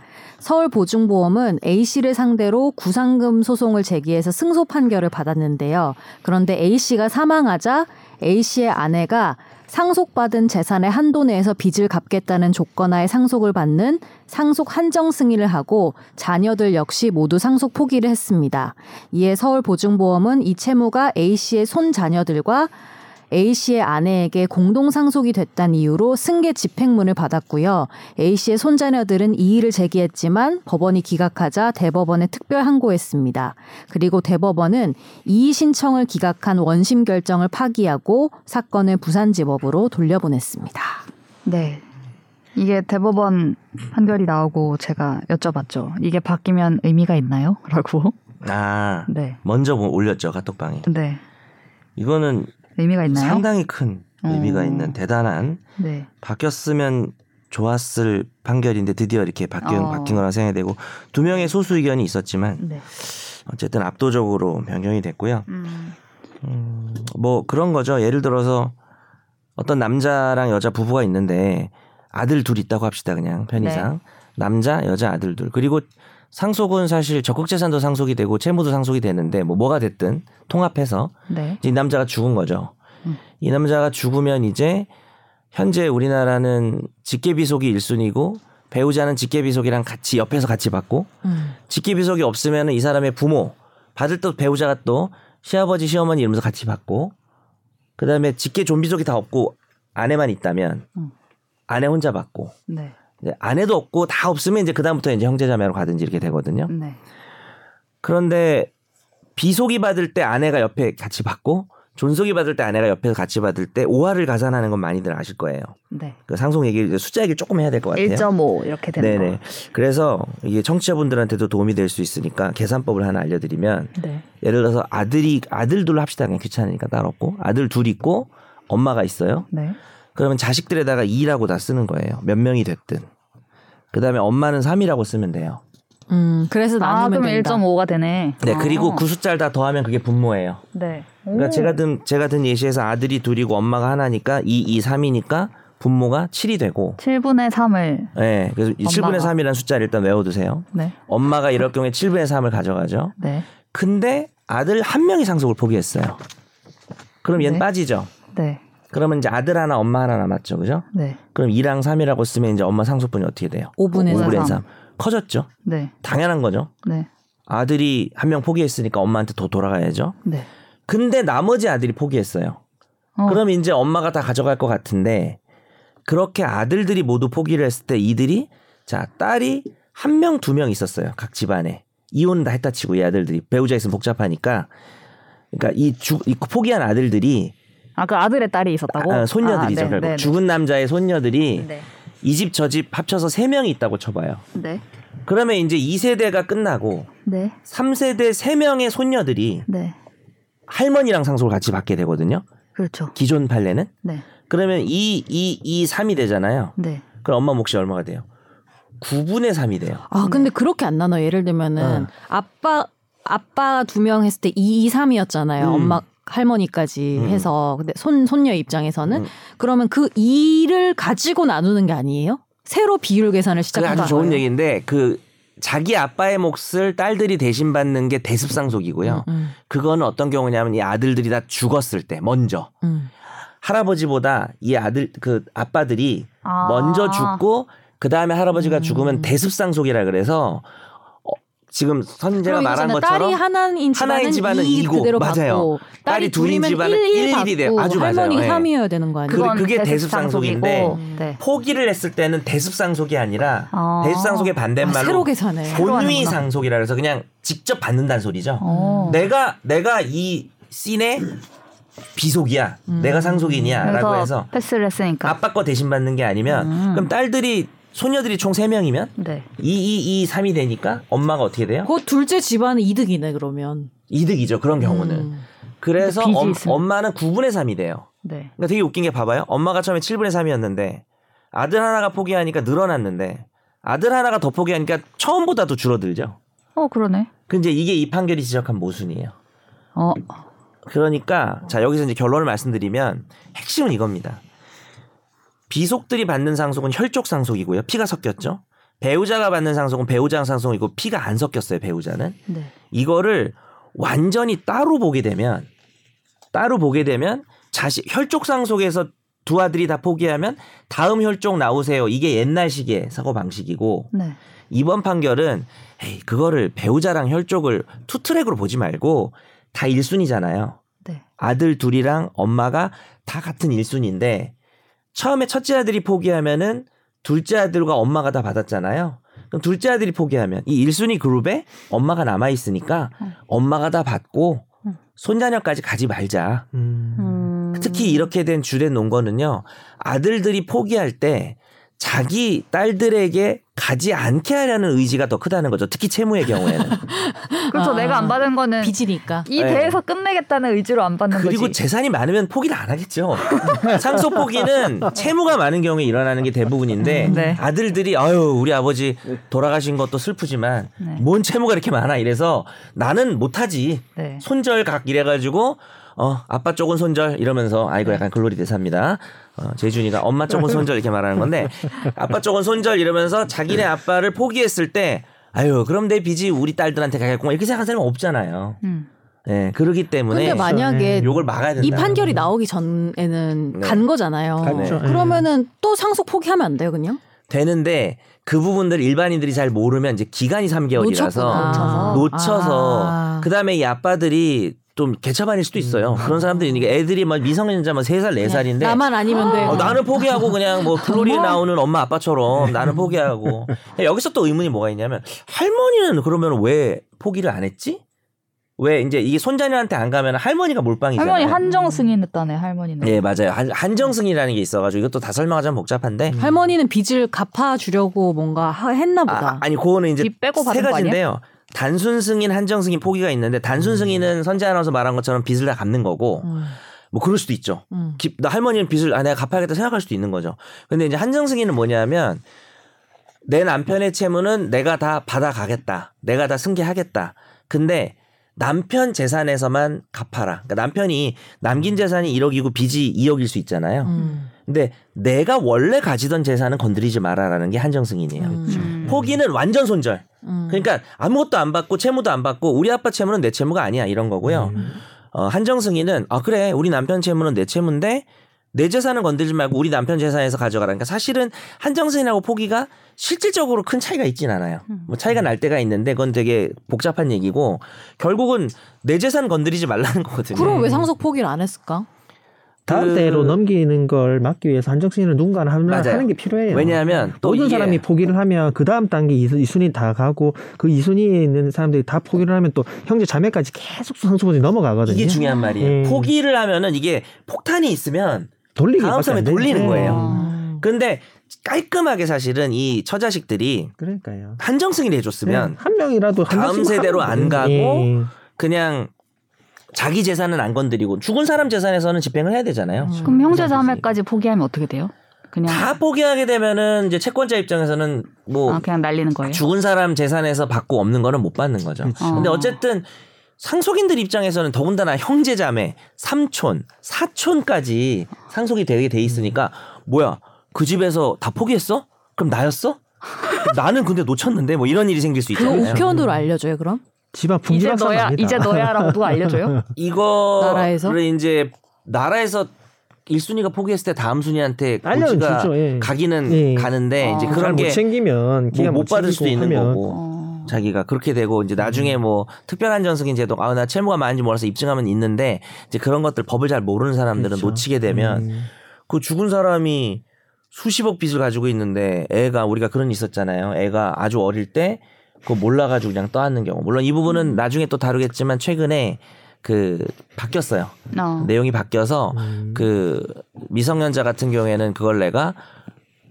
서울보증보험은 A씨를 상대로 구상금 소송을 제기해서 승소 판결을 받았는데요. 그런데 A씨가 사망하자 A씨의 아내가 상속받은 재산의 한도 내에서 빚을 갚겠다는 조건하에 상속을 받는 상속 한정 승인을 하고 자녀들 역시 모두 상속 포기를 했습니다. 이에 서울보증보험은 이 채무가 A씨의 손자녀들과 A씨의 아내에게 공동상속이 됐다는 이유로 승계 집행문을 받았고요. A씨의 손자녀들은 이의를 제기했지만 법원이 기각하자 대법원에 특별항고했습니다. 그리고 대법원은 이의 신청을 기각한 원심 결정을 파기하고 사건을 부산지법으로 돌려보냈습니다. 네. 이게 대법원 판결이 나오고 제가 여쭤봤죠. 이게 바뀌면 의미가 있나요? 라고. 아, 네. 먼저 올렸죠. 카톡방에. 네. 이거는 의미가 있나요? 상당히 큰 어... 의미가 있는 대단한 네. 바뀌었으면 좋았을 판결인데 드디어 이렇게 바뀐, 어... 바뀐 거라 생각이 되고 두 명의 소수 의견이 있었지만 네. 어쨌든 압도적으로 변경이 됐고요. 음... 음, 뭐 그런 거죠. 예를 들어서 어떤 남자랑 여자 부부가 있는데 아들 둘 있다고 합시다. 그냥 편의상. 네. 남자 여자 아들 둘. 그리고 상속은 사실 적극재산도 상속이 되고 채무도 상속이 되는데 뭐 뭐가 됐든 통합해서 네. 이 남자가 죽은 거죠. 음. 이 남자가 죽으면 이제 현재 우리나라는 직계비속이 일 순위고 배우자는 직계비속이랑 같이 옆에서 같이 받고 음. 직계비속이 없으면 이 사람의 부모 받을 또 배우자가 또 시아버지 시어머니 이러면서 같이 받고 그다음에 직계존비속이 다 없고 아내만 있다면 음. 아내 혼자 받고 네. 아내도 없고 다 없으면 이제 그다음부터 이제 형제자매로 가든지 이렇게 되거든요. 네. 그런데 비속이 받을 때 아내가 옆에 같이 받고 존속이 받을 때 아내가 옆에서 같이 받을 때 오화를 가산하는 건 많이들 아실 거예요. 네. 그 상속 얘기를 숫자 얘기를 조금 해야 될 것 같아요. 일 점 오 이렇게 되는 네네. 거. 그래서 이게 청취자분들한테도 도움이 될 수 있으니까 계산법을 하나 알려드리면 네. 예를 들어서 아들이 아들 둘 합시다. 그냥 귀찮으니까 딸 없고 아들 둘 있고 엄마가 있어요. 네. 그러면 자식들에다가 이라고 다 쓰는 거예요. 몇 명이 됐든. 그 다음에 엄마는 삼이라고 쓰면 돼요. 음, 그래서 나누면 아, 된다. 일 점 오가 되네. 네, 아. 그리고 그 숫자를 다 더하면 그게 분모예요. 네. 그러니까 제가 든, 제가 든 예시에서 아들이 둘이고 엄마가 하나니까 이, 이, 삼이니까 분모가 칠이 되고 칠분의 삼을 네, 그래서 엄마가. 칠분의 삼이라는 숫자를 일단 외워두세요. 네. 엄마가 이럴 경우에 칠분의 삼을 가져가죠. 네. 근데 아들 한 명이 상속을 포기했어요. 그럼 얘는 네. 빠지죠. 네. 그러면 이제 아들 하나, 엄마 하나 남았죠, 그죠? 네. 그럼 이랑 삼이라고 쓰면 이제 엄마 상속분이 어떻게 돼요? 오분의 삼 커졌죠. 네. 당연한 거죠. 네. 아들이 한 명 포기했으니까 엄마한테 더 돌아가야죠. 네. 근데 나머지 아들이 포기했어요. 어. 그럼 이제 엄마가 다 가져갈 것 같은데 그렇게 아들들이 모두 포기를 했을 때 이들이 자 딸이 한 명, 두 명 있었어요. 각 집안에. 이혼은 다 했다 치고 이 아들들이. 배우자 있으면 복잡하니까. 그러니까 이, 주, 이 포기한 아들들이 아, 그 아들의 딸이 있었다고? 아, 손녀들이죠. 아, 네, 결국 네, 네. 죽은 남자의 손녀들이 네. 이 집 저 집 합쳐서 세 명이 있다고 쳐봐요. 네. 그러면 이제 이 세대가 끝나고 네. 삼 세대 세 명의 손녀들이 네. 할머니랑 상속을 같이 받게 되거든요. 그렇죠. 기존 판례는. 네. 그러면 이, 이, 이, 삼이 되잖아요. 네. 그럼 엄마 몫이 얼마가 돼요? 구분의 삼이 돼요. 아, 근데 네. 그렇게 안 나눠요. 예를 들면은 어. 아빠 아빠 두 명 했을 때 이, 이, 삼이었잖아요. 음. 엄마 할머니까지 음. 해서 근데 손 손녀 입장에서는 음. 그러면 그 이를 가지고 나누는 게 아니에요? 새로 비율 계산을 시작한다. 아주 좋은 얘기인데 그 자기 아빠의 몫을 딸들이 대신 받는 게 대습상속이고요. 음, 음. 그건 어떤 경우냐면 이 아들들이 다 죽었을 때 먼저 음. 할아버지보다 이 아들 그 아빠들이 아. 먼저 죽고 그 다음에 할아버지가 음. 죽으면 대습상속이라 그래서. 지금 선재가 말한 것처럼 딸이 하나인 집안은 이고 맞아요. 딸이 둘인 집안은 일일이 돼요. 아주 맞아요. 할머니가 삼이어야 되는 거 아니에요? 그게 대습상속인데 네. 포기를 했을 때는 대습상속이 아니라 아~ 대습상속의 반대말로 아, 본위 상속이라 해서 그냥 직접 받는다는 소리죠. 음. 내가 내가 이 씬의 비속이야. 음. 내가 상속인이야라고 해서 패스를 했으니까 아빠 거 대신 받는 게 아니면 음. 그럼 딸들이 손녀들이 총 세 명이면 네. 이, 이, 이, 삼이 되니까 엄마가 어떻게 돼요? 그 둘째 집안은 이득이네 그러면. 이득이죠. 그런 경우는. 음. 그래서 엄, 엄마는 구분의 삼이 돼요. 네. 그러니까 되게 웃긴 게 봐봐요. 엄마가 처음에 칠분의 삼이었는데 아들 하나가 포기하니까 늘어났는데 아들 하나가 더 포기하니까 처음보다도 줄어들죠. 어 그러네. 근데 이게 이 판결이 지적한 모순이에요. 어. 그러니까 자 여기서 이제 결론을 말씀드리면 핵심은 이겁니다. 비속들이 받는 상속은 혈족 상속이고요. 피가 섞였죠. 배우자가 받는 상속은 배우자 상속이고 피가 안 섞였어요. 배우자는. 네. 이거를 완전히 따로 보게 되면 따로 보게 되면 자식 혈족 상속에서 두 아들이 다 포기하면 다음 혈족 나오세요. 이게 옛날식의 사고 방식이고 네. 이번 판결은 에이, 그거를 배우자랑 혈족을 투 트랙으로 보지 말고 다 일 순위잖아요. 네. 아들 둘이랑 엄마가 다 같은 일 순위인데 처음에 첫째 아들이 포기하면은 둘째 아들과 엄마가 다 받았잖아요. 그럼 둘째 아들이 포기하면 이 일 순위 그룹에 엄마가 남아있으니까 엄마가 다 받고 손자녀까지 가지 말자. 음. 특히 이렇게 된 주된 논거는요. 아들들이 포기할 때 자기 딸들에게 가지 않게 하려는 의지가 더 크다는 거죠. 특히 채무의 경우에는. 그렇죠. 아, 내가 안 받은 거는 빚이니까. 이 대에서 네. 끝내겠다는 의지로 안 받는 그리고 거지. 그리고 재산이 많으면 포기를 안 하겠죠. 상속 포기는 채무가 많은 경우에 일어나는 게 대부분인데 네. 아들들이 아유 우리 아버지 돌아가신 것도 슬프지만 네. 뭔 채무가 이렇게 많아 이래서 나는 못하지. 네. 손절각 이래가지고 어 아빠 쪽은 손절 이러면서 아이고 약간 글로리 대사입니다. 어, 재준이가 엄마 쪽은 손절 이렇게 말하는 건데 아빠 쪽은 손절 이러면서 자기네 아빠를 포기했을 때 아유 그럼 내 빚이 우리 딸들한테 가겠구나 이렇게 생각하는 사람은 없잖아요. 음. 네, 그렇기 때문에 근데 만약에 요걸 막아야 된다. 이 판결이 나오기 전에는 네. 간 거잖아요. 갔죠. 그러면은 또 상속 포기하면 안 돼요 그냥? 되는데 그 부분들 일반인들이 잘 모르면 이제 기간이 삼 개월이라서 놓쳤구나. 놓쳐서 아. 그다음에 이 아빠들이 좀 개차반일 수도 있어요. 음. 그런 사람들이 있는 게 애들이 막 미성년자 막 세 살, 네 살인데 나만 아니면 돼. 어, 나는 포기하고 그냥 뭐 글로리에 나오는 엄마 아빠처럼 나는 포기하고. 여기서 또 의문이 뭐가 있냐면 할머니는 그러면 왜 포기를 안 했지? 왜 이제 이게 손자녀한테 안 가면 할머니가 몰빵이잖아요. 할머니 한정 승인했다네 할머니는. 네 맞아요. 한, 한정 승인이라는 게 있어가지고 이것도 다 설명하자면 복잡한데. 음. 할머니는 빚을 갚아주려고 뭔가 했나 보다. 아, 아니 그거는 이제 세 가지인데요. 단순 승인, 한정 승인 포기가 있는데 단순 승인은 선재 아나운서 말한 것처럼 빚을 다 갚는 거고 음. 뭐 그럴 수도 있죠. 음. 기, 나 할머니는 빚을 아, 내가 갚아야겠다 생각할 수도 있는 거죠. 근데 이제 한정 승인은 뭐냐면 내 남편의 채무는 내가 다 받아가겠다. 내가 다 승계하겠다. 근데 남편 재산에서만 갚아라. 그러니까 남편이 남긴 재산이 일억이고 빚이 이억일 수 있잖아요. 음. 근데 내가 원래 가지던 재산은 건드리지 마라라는 게 한정승인이에요. 음. 포기는 완전 손절. 음. 그러니까 아무것도 안 받고 채무도 안 받고 우리 아빠 채무는 내 채무가 아니야 이런 거고요. 음. 어, 한정승인은 아 그래 우리 남편 채무는 내 채무인데 내 재산은 건들지 말고 우리 남편 재산에서 가져가라. 그러니까 사실은 한정승인하고 포기가 실질적으로 큰 차이가 있진 않아요. 뭐 차이가 날 때가 있는데 그건 되게 복잡한 얘기고 결국은 내 재산 건드리지 말라는 거거든요. 그럼 왜 상속 포기를 안 했을까? 다음 대로 그... 넘기는 걸 막기 위해서 한정승인을 누군가는 하는 게 필요해요. 왜냐하면 또 모든 이게... 사람이 포기를 하면 그 다음 단계 이 순위 다 가고 그 이 순위에 있는 사람들이 다 포기를 하면 또 형제 자매까지 계속 상속으로 넘어가거든요. 이게 중요한 말이에요. 음. 포기를 하면은 이게 폭탄이 있으면 다음 사람에 돌리는 거예요. 그런데 깔끔하게 사실은 이 처자식들이 그러니까요. 한정승인을 해줬으면 네. 한 명이라도 다음 세대로 안 가고 예. 그냥 자기 재산은 안 건드리고 죽은 사람 재산에서는 집행을 해야 되잖아요. 음. 그럼 형제 자매까지 포기하면 어떻게 돼요? 그냥 다 포기하게 되면은 이제 채권자 입장에서는 뭐 아, 그냥 날리는 거예요. 죽은 사람 재산에서 받고 없는 거는 못 받는 거죠. 그치. 근데 어쨌든 상속인들 입장에서는 더군다나 형제 자매, 삼촌, 사촌까지 상속이 되게 돼 있으니까 뭐야 그 집에서 다 포기했어? 그럼 나였어? 나는 근데 놓쳤는데 뭐 이런 일이 생길 수 있잖아요. 우편으로 알려줘요 그럼? 집안 이제 너야, 아니다. 이제 너야라고 누가 알려줘요? 이거 나라에서 이제 나라에서 일 순위가 포기했을 때 다음 순위한테 고지가 주죠, 예. 가기는 예. 가는데 아. 이제 그런 게 못 챙기면 기가 뭐 못 받을 수도 하면. 있는 거고 어. 자기가 그렇게 되고 이제 나중에 음. 뭐 특별 한정승인 제도 아 나 채무가 많은지 몰라서 입증하면 있는데 이제 그런 것들 법을 잘 모르는 사람들은 그렇죠. 놓치게 되면 음. 그 죽은 사람이 수십억 빚을 가지고 있는데 애가 우리가 그런 일 있었잖아요. 애가 아주 어릴 때 그거 몰라가지고 그냥 떠안는 경우. 물론 이 부분은 나중에 또 다루겠지만 최근에 그 바뀌었어요. No. 내용이 바뀌어서 음. 그 미성년자 같은 경우에는 그걸 내가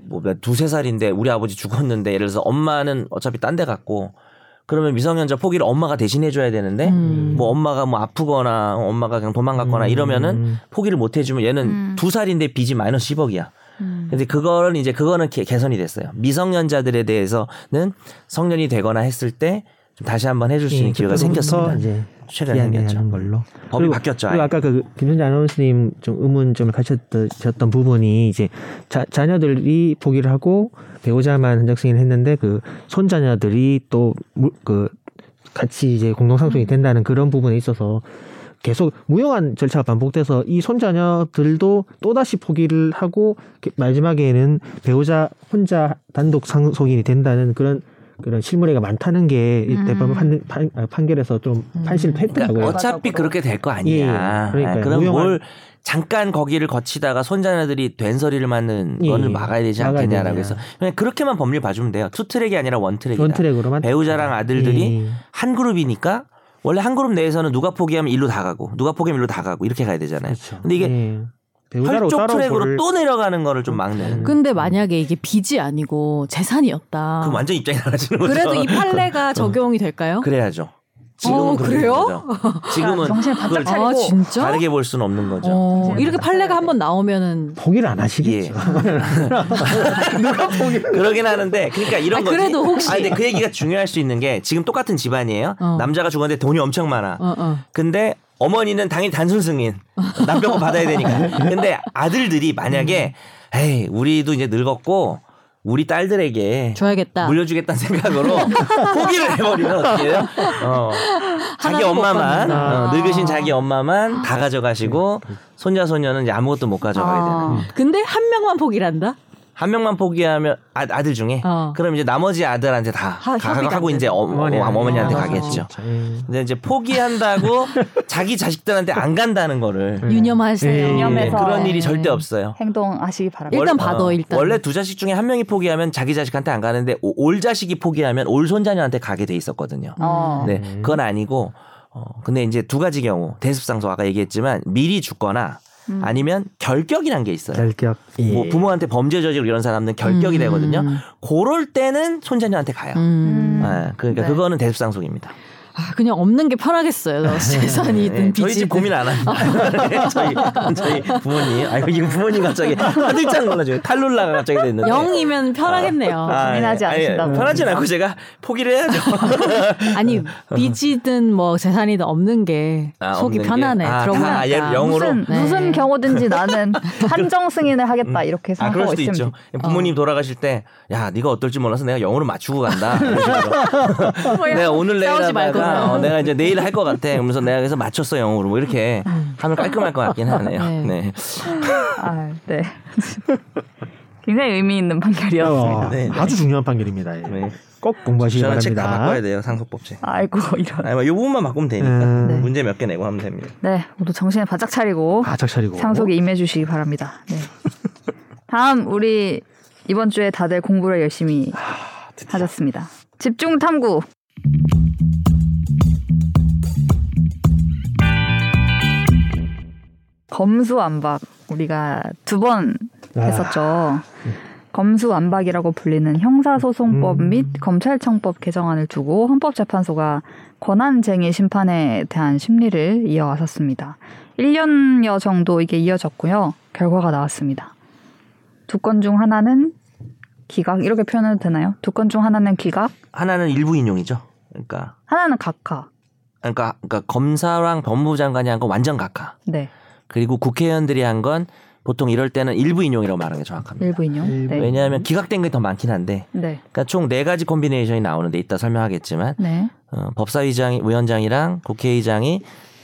뭐 두세 살인데 우리 아버지 죽었는데 예를 들어서 엄마는 어차피 딴 데 갔고 그러면 미성년자 포기를 엄마가 대신 해줘야 되는데 음. 뭐 엄마가 뭐 아프거나 엄마가 그냥 도망갔거나 음. 이러면은 포기를 못 해주면 얘는 음. 두 살인데 빚이 마이너스 십억이야. 음. 근데 그거는 이제 그거는 개, 개선이 됐어요. 미성년자들에 대해서는 성년이 되거나 했을 때 좀 다시 한번 해줄 수 있는 예, 기회가 생겼습니다. 이제 최근에 생겼죠. 걸로. 법이 그리고, 바뀌었죠. 그리고 아까 그 김선재 아나운서님 좀 의문점을 가셨던 부분이 이제 자, 자녀들이 포기를 하고 배우자만 한정승인을 했는데 그 손자녀들이 또 그 같이 이제 공동상속이 된다는 그런 부분에 있어서. 계속 무용한 절차가 반복돼서 이 손자녀들도 또다시 포기를 하고 마지막에는 배우자 혼자 단독 상속인이 된다는 그런 그런 실무례가 많다는 게 음. 대법원 판, 판, 판결에서 좀 판시를 했더라고요. 그러니까 어차피 그렇게 될 거 아니야. 예, 그러니까 그럼 무용한... 뭘 잠깐 거기를 거치다가 손자녀들이 된서리를 맞는 예, 거는 막아야 되지 않겠냐라고 해서 그냥 그렇게만 법률 봐주면 돼요. 투 트랙이 아니라 원 트랙이다. 원 트랙으로만 배우자랑 아들들이 예. 한 그룹이니까. 원래 한 그룹 내에서는 누가 포기하면 일로 다 가고 누가 포기하면 일로 다 가고 이렇게 가야 되잖아요. 그렇죠. 근데 이게 네. 혈족 트랙으로 거를... 또 내려가는 거를 좀 막는. 근데 만약에 이게 빚이 아니고 재산이었다. 그럼 완전 입장이 달라지는 거죠. 그래도 이 판례가 적용이 될까요? 그래야죠. 지금은 어, 그래요? 지금은 정신을 바짝 차리고 아, 진짜? 다르게 볼 수는 없는 거죠. 어, 이렇게 판례가 한번 나오면은 포기를 안 하시겠죠. 예. 누가 포기? 그러긴 하는데 그러니까 이런 아니, 거지. 그래도 혹시 아, 근데 그 얘기가 중요할 수 있는 게 지금 똑같은 집안이에요. 어. 남자가 죽었는데 돈이 엄청 많아. 어, 어. 근데 어머니는 당연히 단순 승인 남편거 받아야 되니까. 근데 아들들이 만약에 에이 우리도 이제 늙었고. 우리 딸들에게 줘야겠다. 물려주겠다는 생각으로 포기를 해버리면 어떻게 해요? 어, 자기 엄마만 어, 늙으신 자기 엄마만 다 가져가시고 손자 손녀는 이제 아무것도 못 가져가게 아. 되는. 근데 한 명만 포기를 한다? 한 명만 포기하면 아, 아들 중에 어. 그럼 이제 나머지 아들한테 다 하, 가고 이제 어, 어머니, 어, 어머니한테 아, 가겠죠. 음. 근데 이제 포기한다고 자기 자식들한테 안 간다는 거를 유념하세요. 음. 유념해서 그런 일이 네. 절대 없어요. 행동하시기 바랍니다. 일단 받아 일단. 원래 두 자식 중에 한 명이 포기하면 자기 자식한테 안 가는데 올 자식이 포기하면 올 손자녀한테 가게 돼 있었거든요. 음. 네, 그건 아니고 어, 근데 이제 두 가지 경우 대습상속 아까 얘기했지만 미리 죽거나. 음. 아니면 결격이란 게 있어요. 결격. 예. 뭐 부모한테 범죄 저지르고 이런 사람들은 결격이 음. 되거든요. 그럴 때는 손자녀한테 가요. 음. 네, 그러니까 네. 그거는 대습상속입니다. 아, 그냥 없는 게 편하겠어요. 재산이든 네, 빚이든. 저희 집 고민 안 합니다. 네, 저희, 저희 부모님. 아, 이거 부모님 갑자기 한 글자는 몰라줘요. 탈룰라가 갑자기 됐는데. 영이면 편하겠네요. 아, 고민하지 아, 않으신다고. 아니, 편하진 않고 제가 포기를 해야죠. 아니, 빚이든 뭐 재산이든 없는 게 아, 속이 없는 편하네. 아, 들어보니까. 영으로? 무슨, 네. 무슨 경우든지 나는 한정 승인을 하겠다. 음. 이렇게 생각하고 아, 그럴 수도 있습니다. 있죠. 부모님 어. 돌아가실 때 야, 네가 어떨지 몰라서 내가 영으로 맞추고 간다. 내가 오늘 내일 말고 어, 내가 이제 내일 할 것 같아. 그러면서 내가 그래서 맞췄어 영어로 뭐 이렇게 하면 깔끔할 것 같긴 하네요. 네. 네. 아, 네. 굉장히 의미 있는 판결이었습니다. 어, 네, 네. 아주 중요한 판결입니다. 네. 꼭 공부하시기 바랍니다. 책 다 바꿔야 돼요. 상속법칙. 아이고 이런. 아니, 이 부분만 바꾸면 되니까 음. 네. 문제 몇 개 내고 하면 됩니다. 네, 모두 정신을 바짝 차리고, 바짝 차리고 상속에 임해주시기 바랍니다. 네. 다음 우리 이번 주에 다들 공부를 열심히 아, 하셨습니다. 집중 탐구. 검수완박 우리가 두 번 했었죠. 아. 검수완박이라고 불리는 형사소송법 음. 및 검찰청법 개정안을 두고 헌법재판소가 권한쟁의 심판에 대한 심리를 이어왔었습니다. 일 년여 정도 이게 이어졌고요. 결과가 나왔습니다. 두 건 중 하나는 기각, 이렇게 표현해도 되나요? 두 건 중 하나는 기각, 하나는 일부 인용이죠. 그러니까 하나는 각하. 그러니까, 그러니까 검사랑 법무부 장관이 한 건 완전 각하. 네. 그리고 국회의원들이 한 건 보통 이럴 때는 일부 인용이라고 말하는 게 정확합니다. 일부 인용. 일부. 왜냐하면 기각된 게 더 많긴 한데. 네. 그러니까 총 네 가지 콤비네이션이 나오는데 이따 설명하겠지만. 네. 어, 법사위장, 위원장이랑 국회의장이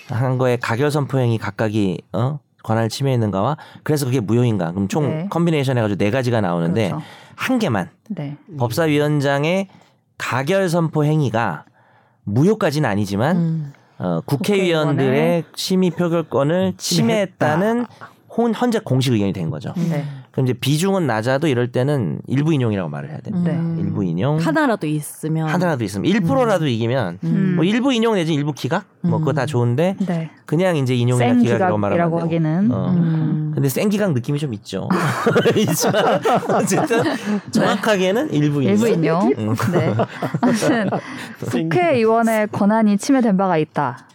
한 거에 가결 선포행위 각각이 어? 권한을 침해 있는가와 그래서 그게 무효인가. 그럼 총 네. 콤비네이션 해가지고 네 가지가 나오는데 그렇죠. 한 개만. 네. 법사위원장의 가결 선포 행위가 무효까지는 아니지만. 음. 어, 국회의원들의 심의 표결권을 침해했다는 혼, 헌재 공식 의견이 된 거죠. 네. 그럼 이제 비중은 낮아도 이럴 때는 일부 인용이라고 말을 해야 됩니다. 음. 일부 인용. 하나라도 있으면. 하나라도 있으면. 일 퍼센트라도 음. 이기면 음. 뭐 일부 인용 내지 일부 기각? 음. 뭐 그거 다 좋은데 네. 그냥 이제 인용이나 기각이라고 말하면 하기는. 어. 음. 근데 센 기각 느낌이 좀 있죠. 있지만 어쨌든 정확하게는 네. 일부 인용. 일부 인용. 음. 네. 아무튼 국회의원의 권한이 침해된 바가 있다.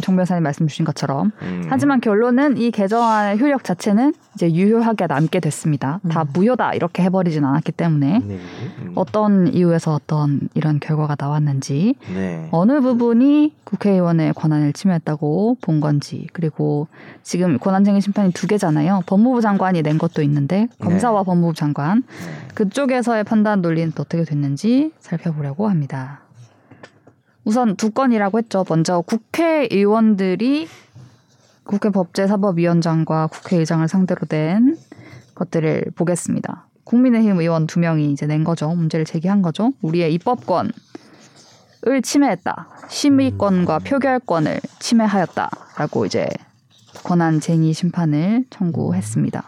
정 변호사님 말씀 주신 것처럼 음. 하지만 결론은 이 개정안의 효력 자체는 이제 유효하게 남게 됐습니다. 음. 다 무효다 이렇게 해버리진 않았기 때문에 네. 음. 어떤 이유에서 어떤 이런 결과가 나왔는지 네. 어느 부분이 국회의원의 권한을 침해했다고 본 건지 그리고 지금 권한쟁의 심판이 두 개잖아요. 법무부 장관이 낸 것도 있는데 검사와 네. 법무부 장관 그쪽에서의 판단 논리는 또 어떻게 됐는지 살펴보려고 합니다. 우선 두 건이라고 했죠. 먼저 국회의원들이 국회법제사법위원장과 국회의장을 상대로 낸 것들을 보겠습니다. 국민의힘 의원 두 명이 이제 낸 거죠. 문제를 제기한 거죠. 우리의 입법권을 침해했다. 심의권과 표결권을 침해하였다라고 이제 권한쟁의 심판을 청구했습니다.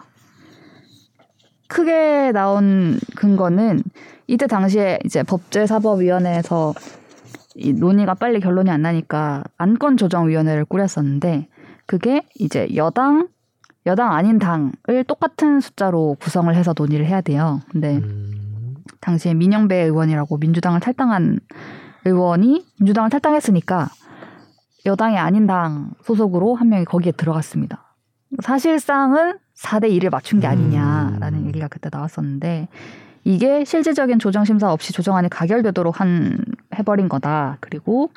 크게 나온 근거는 이때 당시에 이제 법제사법위원회에서 이 논의가 빨리 결론이 안 나니까 안건조정위원회를 꾸렸었는데 그게 이제 여당, 여당 아닌 당을 똑같은 숫자로 구성을 해서 논의를 해야 돼요. 근데 음. 당시에 민영배 의원이라고 민주당을 탈당한 의원이 민주당을 탈당했으니까 여당이 아닌 당 소속으로 한 명이 거기에 들어갔습니다. 사실상은 사 대 일을 맞춘 게 아니냐라는 음. 얘기가 그때 나왔었는데 이게 실질적인 조정심사 없이 조정안이 가결되도록 한, 해버린 거다. 그리고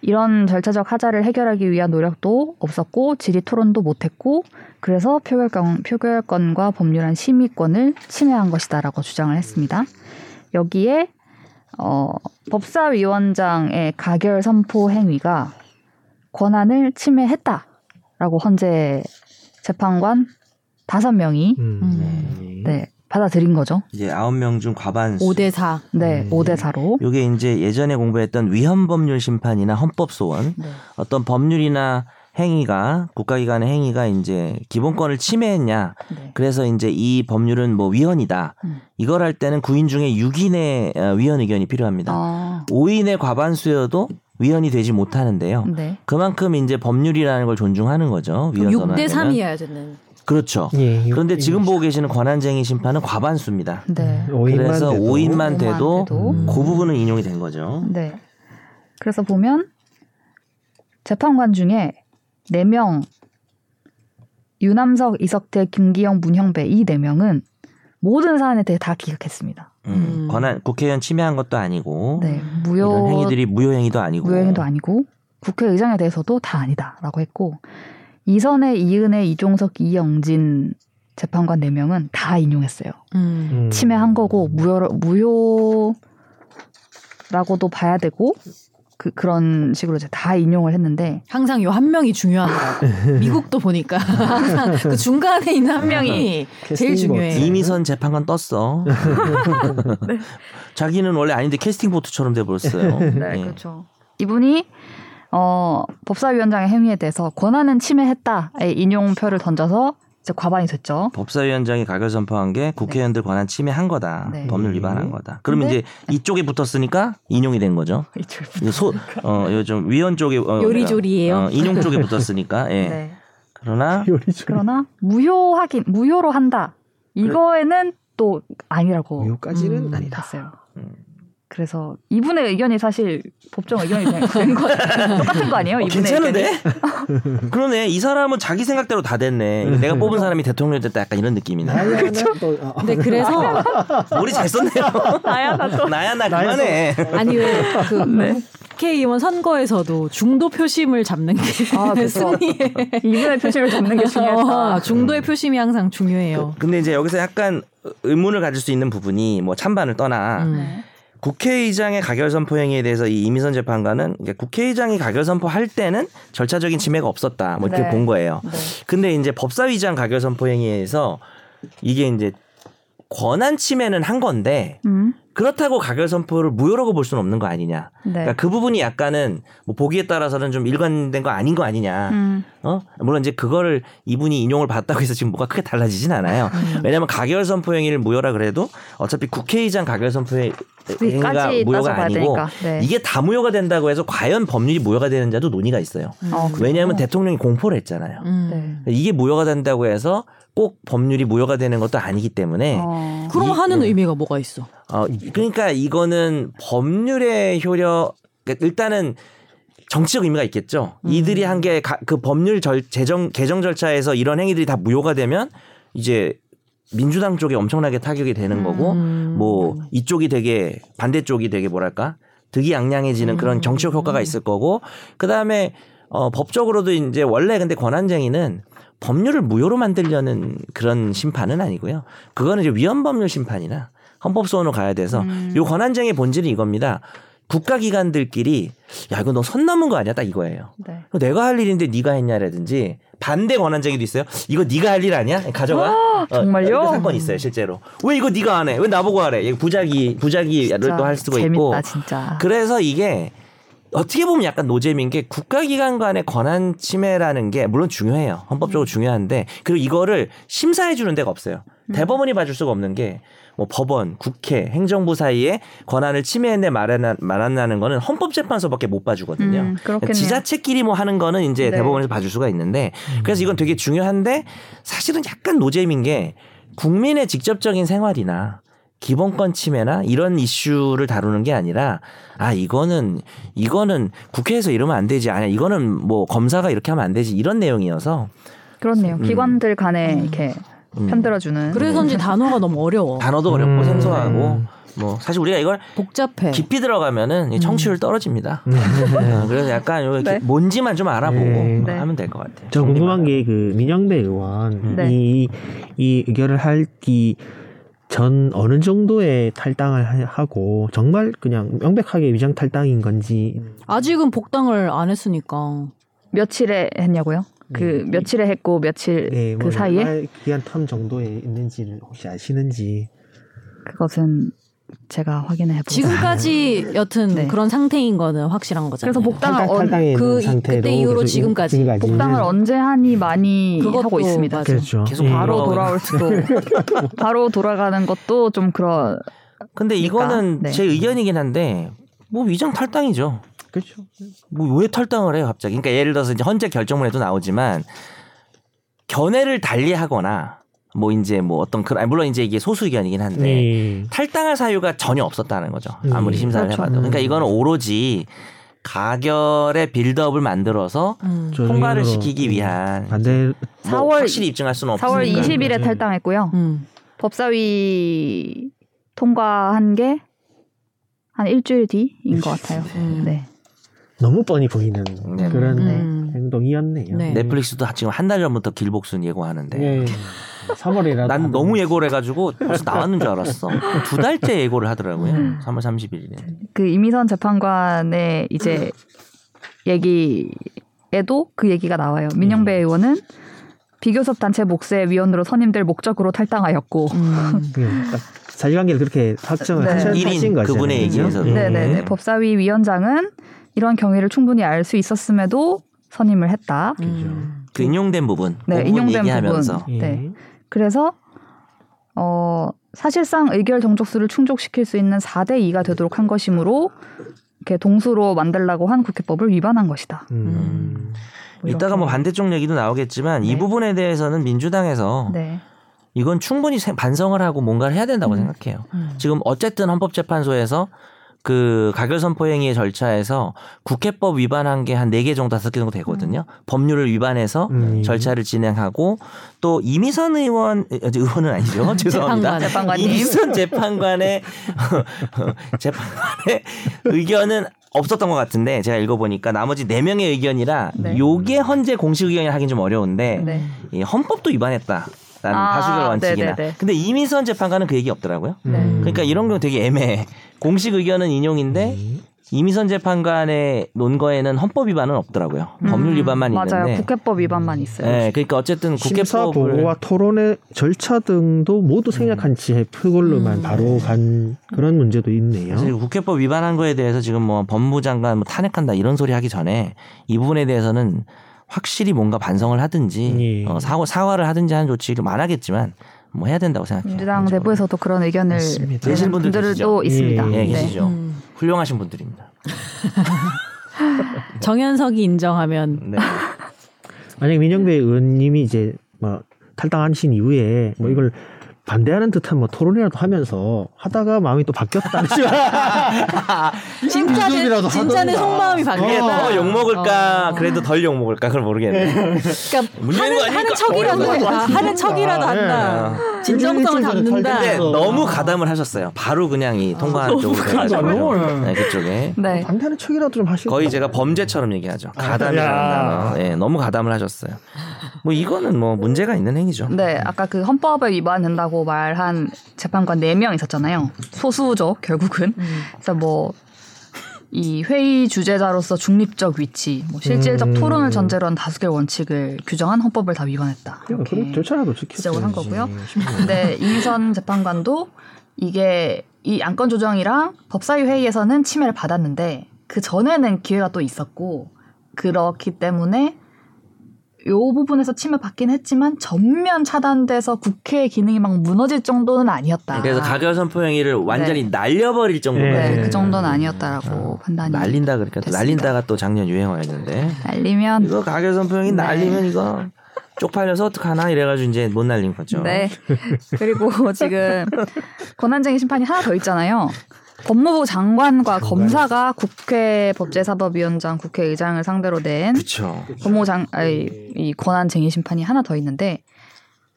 이런 절차적 하자를 해결하기 위한 노력도 없었고 질의 토론도 못했고 그래서 표결권, 표결권과 법률안 심의권을 침해한 것이다 라고 주장을 했습니다. 여기에 어, 법사위원장의 가결 선포 행위가 권한을 침해했다 라고 헌재 재판관 다섯 명이 음. 네 받아들인 거죠. 이제 아홉 명 중 과반수. 오 대 사. 네, 네. 오 대 사로. 이게 이제 예전에 공부했던 위헌법률 심판이나 헌법소원. 네. 어떤 법률이나 행위가 국가기관의 행위가 이제 기본권을 침해했냐. 네. 그래서 이제 이 법률은 뭐 위헌이다. 음. 이걸 할 때는 구 인 중에 육 인의 위헌 의견이 필요합니다. 아. 오 인의 과반수여도 위헌이 되지 못하는데요. 네. 그만큼 이제 법률이라는 걸 존중하는 거죠. 위헌 육 대 삼이어야 되는. 그렇죠. 예, 그런데 지금 보고 계시는 권한쟁의 심판은 과반수입니다. 네. 그래서 오 인만 돼도, 오 인만 돼도 음. 그 부분은 인용이 된 거죠. 네. 그래서 보면 재판관 중에 네 명, 유남석, 이석태, 김기영, 문형배 이 네 명은 모든 사안에 대해 다 기각했습니다. 음, 권한 국회의원 침해한 것도 아니고 네, 무효, 이런 행위들이 무효행위도 아니고 무효행위도 아니고 국회의장에 대해서도 다 아니다라고 했고, 이선애, 이은애, 이종석, 이영진 재판관 네 명은 다 인용했어요. 음. 침해한 거고 무효, 무효라고도 봐야 되고 그, 그런 식으로 이제 다 인용을 했는데, 항상 이 한 명이 중요한 거라고. 미국도 보니까 항상 그 중간에 있는 한 명이 제일 중요해. 이미선 재판관 떴어. 네. 자기는 원래 아닌데 캐스팅 보트처럼 돼버렸어요. 네, 네. 그렇죠. 이분이 어, 법사위원장의 행위에 대해서 권한은 침해했다의 인용표를 던져서 이제 과반이 됐죠. 법사위원장이 가결 선포한 게 국회의원들 네. 권한 침해한 거다. 네. 법률 위반한 거다. 그러면 이제 이쪽에 붙었으니까 인용이 된 거죠. 이쪽에 붙었으니까. 어, 요즘 위원 쪽에. 어, 요리조리예요. 어, 인용 쪽에 붙었으니까. 예. 네. 그러나. 요리조리. 그러나 무효하긴, 무효로 한다. 이거에는 그래. 또 아니라고. 무효까지는 음, 아니다. 했어요. 음. 그래서 이분의 의견이 사실 법정 의견이 된 거 똑같은 거 아니에요? 어, 이분의 괜찮은데? 그러네. 이 사람은 자기 생각대로 다 됐네. 내가 뽑은 사람이 대통령 됐다 약간 이런 느낌이네. 그렇죠? 근데 그래서 머리 잘 썼네요. 나야 나 또. 나야 나 그만해. 아니 왜 그 네. 국회의원 선거에서도 중도 표심을 잡는 게 아, 승리에 이분의 표심을 잡는 게 중요하다. 어, 중도의 음. 표심이 항상 중요해요. 그, 근데 이제 여기서 약간 의문을 가질 수 있는 부분이 뭐 찬반을 떠나. 음. 국회의장의 가결선포 행위에 대해서 이 이미선 재판관은 국회의장이 가결선포할 때는 절차적인 침해가 없었다. 뭐 이렇게 네. 본 거예요. 네. 근데 이제 법사위장 가결선포 행위에서 이게 이제 권한 침해는 한 건데 음. 그렇다고 가결선포를 무효라고 볼 수는 없는 거 아니냐. 네. 그러니까 그 부분이 약간은 뭐 보기에 따라서는 좀 일관된 거 아닌 거 아니냐. 음. 어? 물론 이제 그거를 이분이 인용을 받았다고 해서 지금 뭐가 크게 달라지진 않아요. 음. 왜냐하면 가결선포 행위를 무효라 그래도 어차피 국회의장 가결선포 행위가 무효가 아니고 네. 이게 다 무효가 된다고 해서 과연 법률이 무효가 되는지도 논의가 있어요. 음. 어, 왜냐하면 대통령이 공포를 했잖아요. 음. 네. 이게 무효가 된다고 해서 꼭 법률이 무효가 되는 것도 아니기 때문에 어. 그럼 이, 하는 음. 의미가 뭐가 있어? 어, 그러니까 이거는 법률의 효력, 그러니까 일단은 정치적 의미가 있겠죠. 음. 이들이 한 게 그 법률 절, 재정, 개정 절차에서 이런 행위들이 다 무효가 되면 이제 민주당 쪽에 엄청나게 타격이 되는 음. 거고 뭐 이쪽이 되게 반대쪽이 되게 뭐랄까 득이양양해지는 음. 그런 정치적 효과가 있을 거고, 그다음에 어, 법적으로도 이제 원래 근데 권한쟁의는 법률을 무효로 만들려는 그런 심판은 아니고요. 그거는 이제 위헌법률 심판이나 헌법소원으로 가야 돼서 음. 요 권한쟁의 본질이 이겁니다. 국가기관들끼리 야 이거 너 선 넘은 거 아니야? 딱 이거예요. 네. 내가 할 일인데 네가 했냐라든지 반대 권한쟁의도 있어요. 이거 네가 할 일 아니야? 가져가. 어, 정말요? 어, 사건 있어요 실제로. 왜 이거 네가 안 해? 왜 나보고 하래? 이거 부작위, 부작위를 또 할 수도 재밌다, 있고. 진짜. 그래서 이게 어떻게 보면 약간 노잼인 게 국가기관 간의 권한 침해라는 게 물론 중요해요. 헌법적으로 음. 중요한데 그리고 이거를 심사해 주는 데가 없어요. 음. 대법원이 봐줄 수가 없는 게 뭐 법원, 국회, 행정부 사이에 권한을 침해했네 말한다는 거는 헌법재판소밖에 못 봐주거든요. 음, 그러니까 지자체끼리 뭐 하는 거는 이제 네. 대법원에서 봐줄 수가 있는데 음. 그래서 이건 되게 중요한데 사실은 약간 노잼인 게 국민의 직접적인 생활이나 기본권 침해나 이런 이슈를 다루는 게 아니라 아 이거는 이거는 국회에서 이러면 안 되지, 아니야 이거는 뭐 검사가 이렇게 하면 안 되지 이런 내용이어서 그렇네요. 음. 기관들 간에 음. 이렇게 편들어주는. 그래서인지 음. 단어가 너무 어려워. 단어도 어렵고 음. 생소하고 뭐 사실 우리가 이걸 복잡해 깊이 들어가면은 청취율 떨어집니다. 음. 그래서 약간 요 네. 뭔지만 좀 알아보고 네. 하면 될 것 같아요. 저 궁금한 게 그 민영배 의원 네. 이, 이 의결을 할기 전 어느 정도의 탈당을 하고 정말 그냥 명백하게 위장 탈당인 건지. 아직은 복당을 안 했으니까. 며칠에 했냐고요? 그 네. 며칠에 했고 며칠 네, 그 뭐 사이에 기한 텀 정도에 있는지는 혹시 아시는지 그것은 제가 확인해 보겠습니다. 지금까지 여튼 네. 그런 상태인 거는 확실한 거잖아요. 그래서 복당을 탈당, 그 그때 이후로 지금까지, 지금까지 복당을 언제 하니 많이 하고 있습니다. 그렇죠. 계속 네. 바로 돌아올 수도 바로 돌아가는 것도 좀 그런. 근데 이거는 네. 제 의견이긴 한데 뭐 위장 탈당이죠. 그렇죠. 뭐 왜 탈당을 해요 갑자기? 그러니까 예를 들어서 이제 헌재 결정문에도 나오지만 견해를 달리하거나 뭐 이제 뭐 어떤 그런 물론 이제 이게 소수 의견이긴 한데 네. 탈당할 사유가 전혀 없었다는 거죠. 아무리 심사를 그렇죠. 해봐도. 그러니까 이거는 오로지 가결의 빌드업을 만들어서 음. 통과를 시키기 위한 반대... 뭐 사월 확실히 입증할 수는 없으니까 사월 이십일에 음. 탈당했고요. 음. 법사위 통과한 게 한 일주일 뒤인 것 같아요. 음. 네. 너무 뻔히 보이는 네. 그런 음. 행동이었네요. 네. 넷플릭스도 지금 한 달 전부터 길복순 예고하는데 네. 삼월이라도 난 너무 예고를 해가지고 벌써 나왔는 줄 알았어. 두 달째 예고를 하더라고요. 음. 삼월 삼십일에 그 이미선 재판관의 이제 얘기에도 그 얘기가 나와요. 민영배 음. 의원은 비교섭 단체 몫의 위원으로 선임될 목적으로 탈당하였고 음. 사실관계를 그렇게 확정을 네. 하신 거죠. 그분의 얘기에서 네. 네. 법사위 위원장은 이런 경위를 충분히 알 수 있었음에도 선임을 했다. 음. 그 인용된 부분, 네, 인용된 얘기하면서. 부분. 네. 그래서 어, 사실상 의결 정족수를 충족시킬 수 있는 사 대 이가 되도록 한 것이므로 이렇게 동수로 만들라고 한 국회법을 위반한 것이다. 음. 음. 이따가 뭐 반대쪽 얘기도 나오겠지만 네. 이 부분에 대해서는 민주당에서 네. 이건 충분히 반성을 하고 뭔가를 해야 된다고 음. 생각해요. 음. 지금 어쨌든 헌법재판소에서 그 가결 선포행위의 절차에서 국회법 위반한 게 한 네 개 정도 다섯 개 정도 되거든요. 음. 법률을 위반해서 음. 절차를 진행하고 또 이미선 의원 의원은 아니죠. 죄송합니다. 재판관, 이미선 재판관의 재판관의 의견은 없었던 것 같은데 제가 읽어보니까 나머지 네 명의 의견이라 네. 요게 헌재 공식 의견이라 하긴 좀 어려운데 네. 예, 헌법도 위반했다. 라는 아, 다수결 원칙이나. 네네네. 근데 이미선 재판관은 그 얘기 없더라고요. 네. 그러니까 이런 경우 되게 애매해. 공식 의견은 인용인데 음. 이미선 재판관의 논거에는 헌법 위반은 없더라고요. 음. 법률 위반만 맞아요. 있는데. 맞아요. 국회법 위반만 있어요. 네, 그러니까 어쨌든 심사 국회법을 심사 보고와 토론의 절차 등도 모두 생략한 채 그걸로만 음. 바로 간 그런 문제도 있네요. 사실 국회법 위반한 거에 대해서 지금 뭐 법무장관 뭐 탄핵한다 이런 소리 하기 전에 이 부분에 대해서는 확실히 뭔가 반성을 하든지 예. 어, 사과, 사과를 하든지 하는 조치를 안 하겠지만 뭐 해야 된다고 생각해요. 민주당 내부에서도 그런 의견을 내신 분들도 있습니다. 예, 예, 계시죠. 네. 음. 훌륭하신 분들입니다. 정현석이 인정하면 네. 만약 민영배 의원님이 이제 뭐 탈당하신 이후에 뭐 이걸 반대하는 듯한 뭐 토론이라도 하면서 하다가 마음이 또 바뀌었다. 진짜는 진짜는 속마음이 바뀌었다. 어, 욕 먹을까 어. 그래도 덜 욕 먹을까 그걸 모르겠네. 그러니까 하는, 하는 척이라도 한다. 하는 척이라도 한다. 네. 진정성을 담는다. 근데 너무 가담을 하셨어요. 바로 그냥 이 통과한 아, 쪽으로 가지고 네, 그쪽에 네. 반대하는 척이라도 좀 하시고 거의 제가 범죄처럼 얘기하죠. 가담을 한다. 예, 네, 너무 가담을 하셨어요. 뭐 이거는 뭐 문제가 있는 행위죠. 네, 아까 그 헌법에 위반된다고. 말한 재판관 네 명 있었잖아요. 소수죠, 결국은. 음. 그래서 뭐 이 회의 주재자로서 중립적 위치, 뭐 실질적 음. 토론을 전제로 한 다수결 원칙을 규정한 헌법을 다 위반했다. 이렇게 절차라도 지적을 한 거고요. 근데 이미선 재판관도 이게 이 안건 조정이랑 법사위 회의에서는 침해를 받았는데 그 전에는 기회가 또 있었고 그렇기 때문에. 요 부분에서 침해받긴 했지만 전면 차단돼서 국회의 기능이 막 무너질 정도는 아니었다. 그래서 가결 선포행위를 완전히 네. 날려버릴 정도는 네. 네. 그 정도는 아니었다라고 판단이. 어, 날린다 그러니까 됐습니다. 날린다가 또 작년 유행어였는데. 날리면 이거 가결 선포행위 네. 날리면 이거 쪽팔려서 어떡하나 이래가지고 이제 못 날린 거죠. 네. 그리고 지금 권한쟁의 심판이 하나 더 있잖아요. 법무부 장관과 정말. 검사가 국회 법제사법위원장 국회의장을 상대로 낸 그쵸. 법무부 장, 아니, 이 권한쟁의 심판이 하나 더 있는데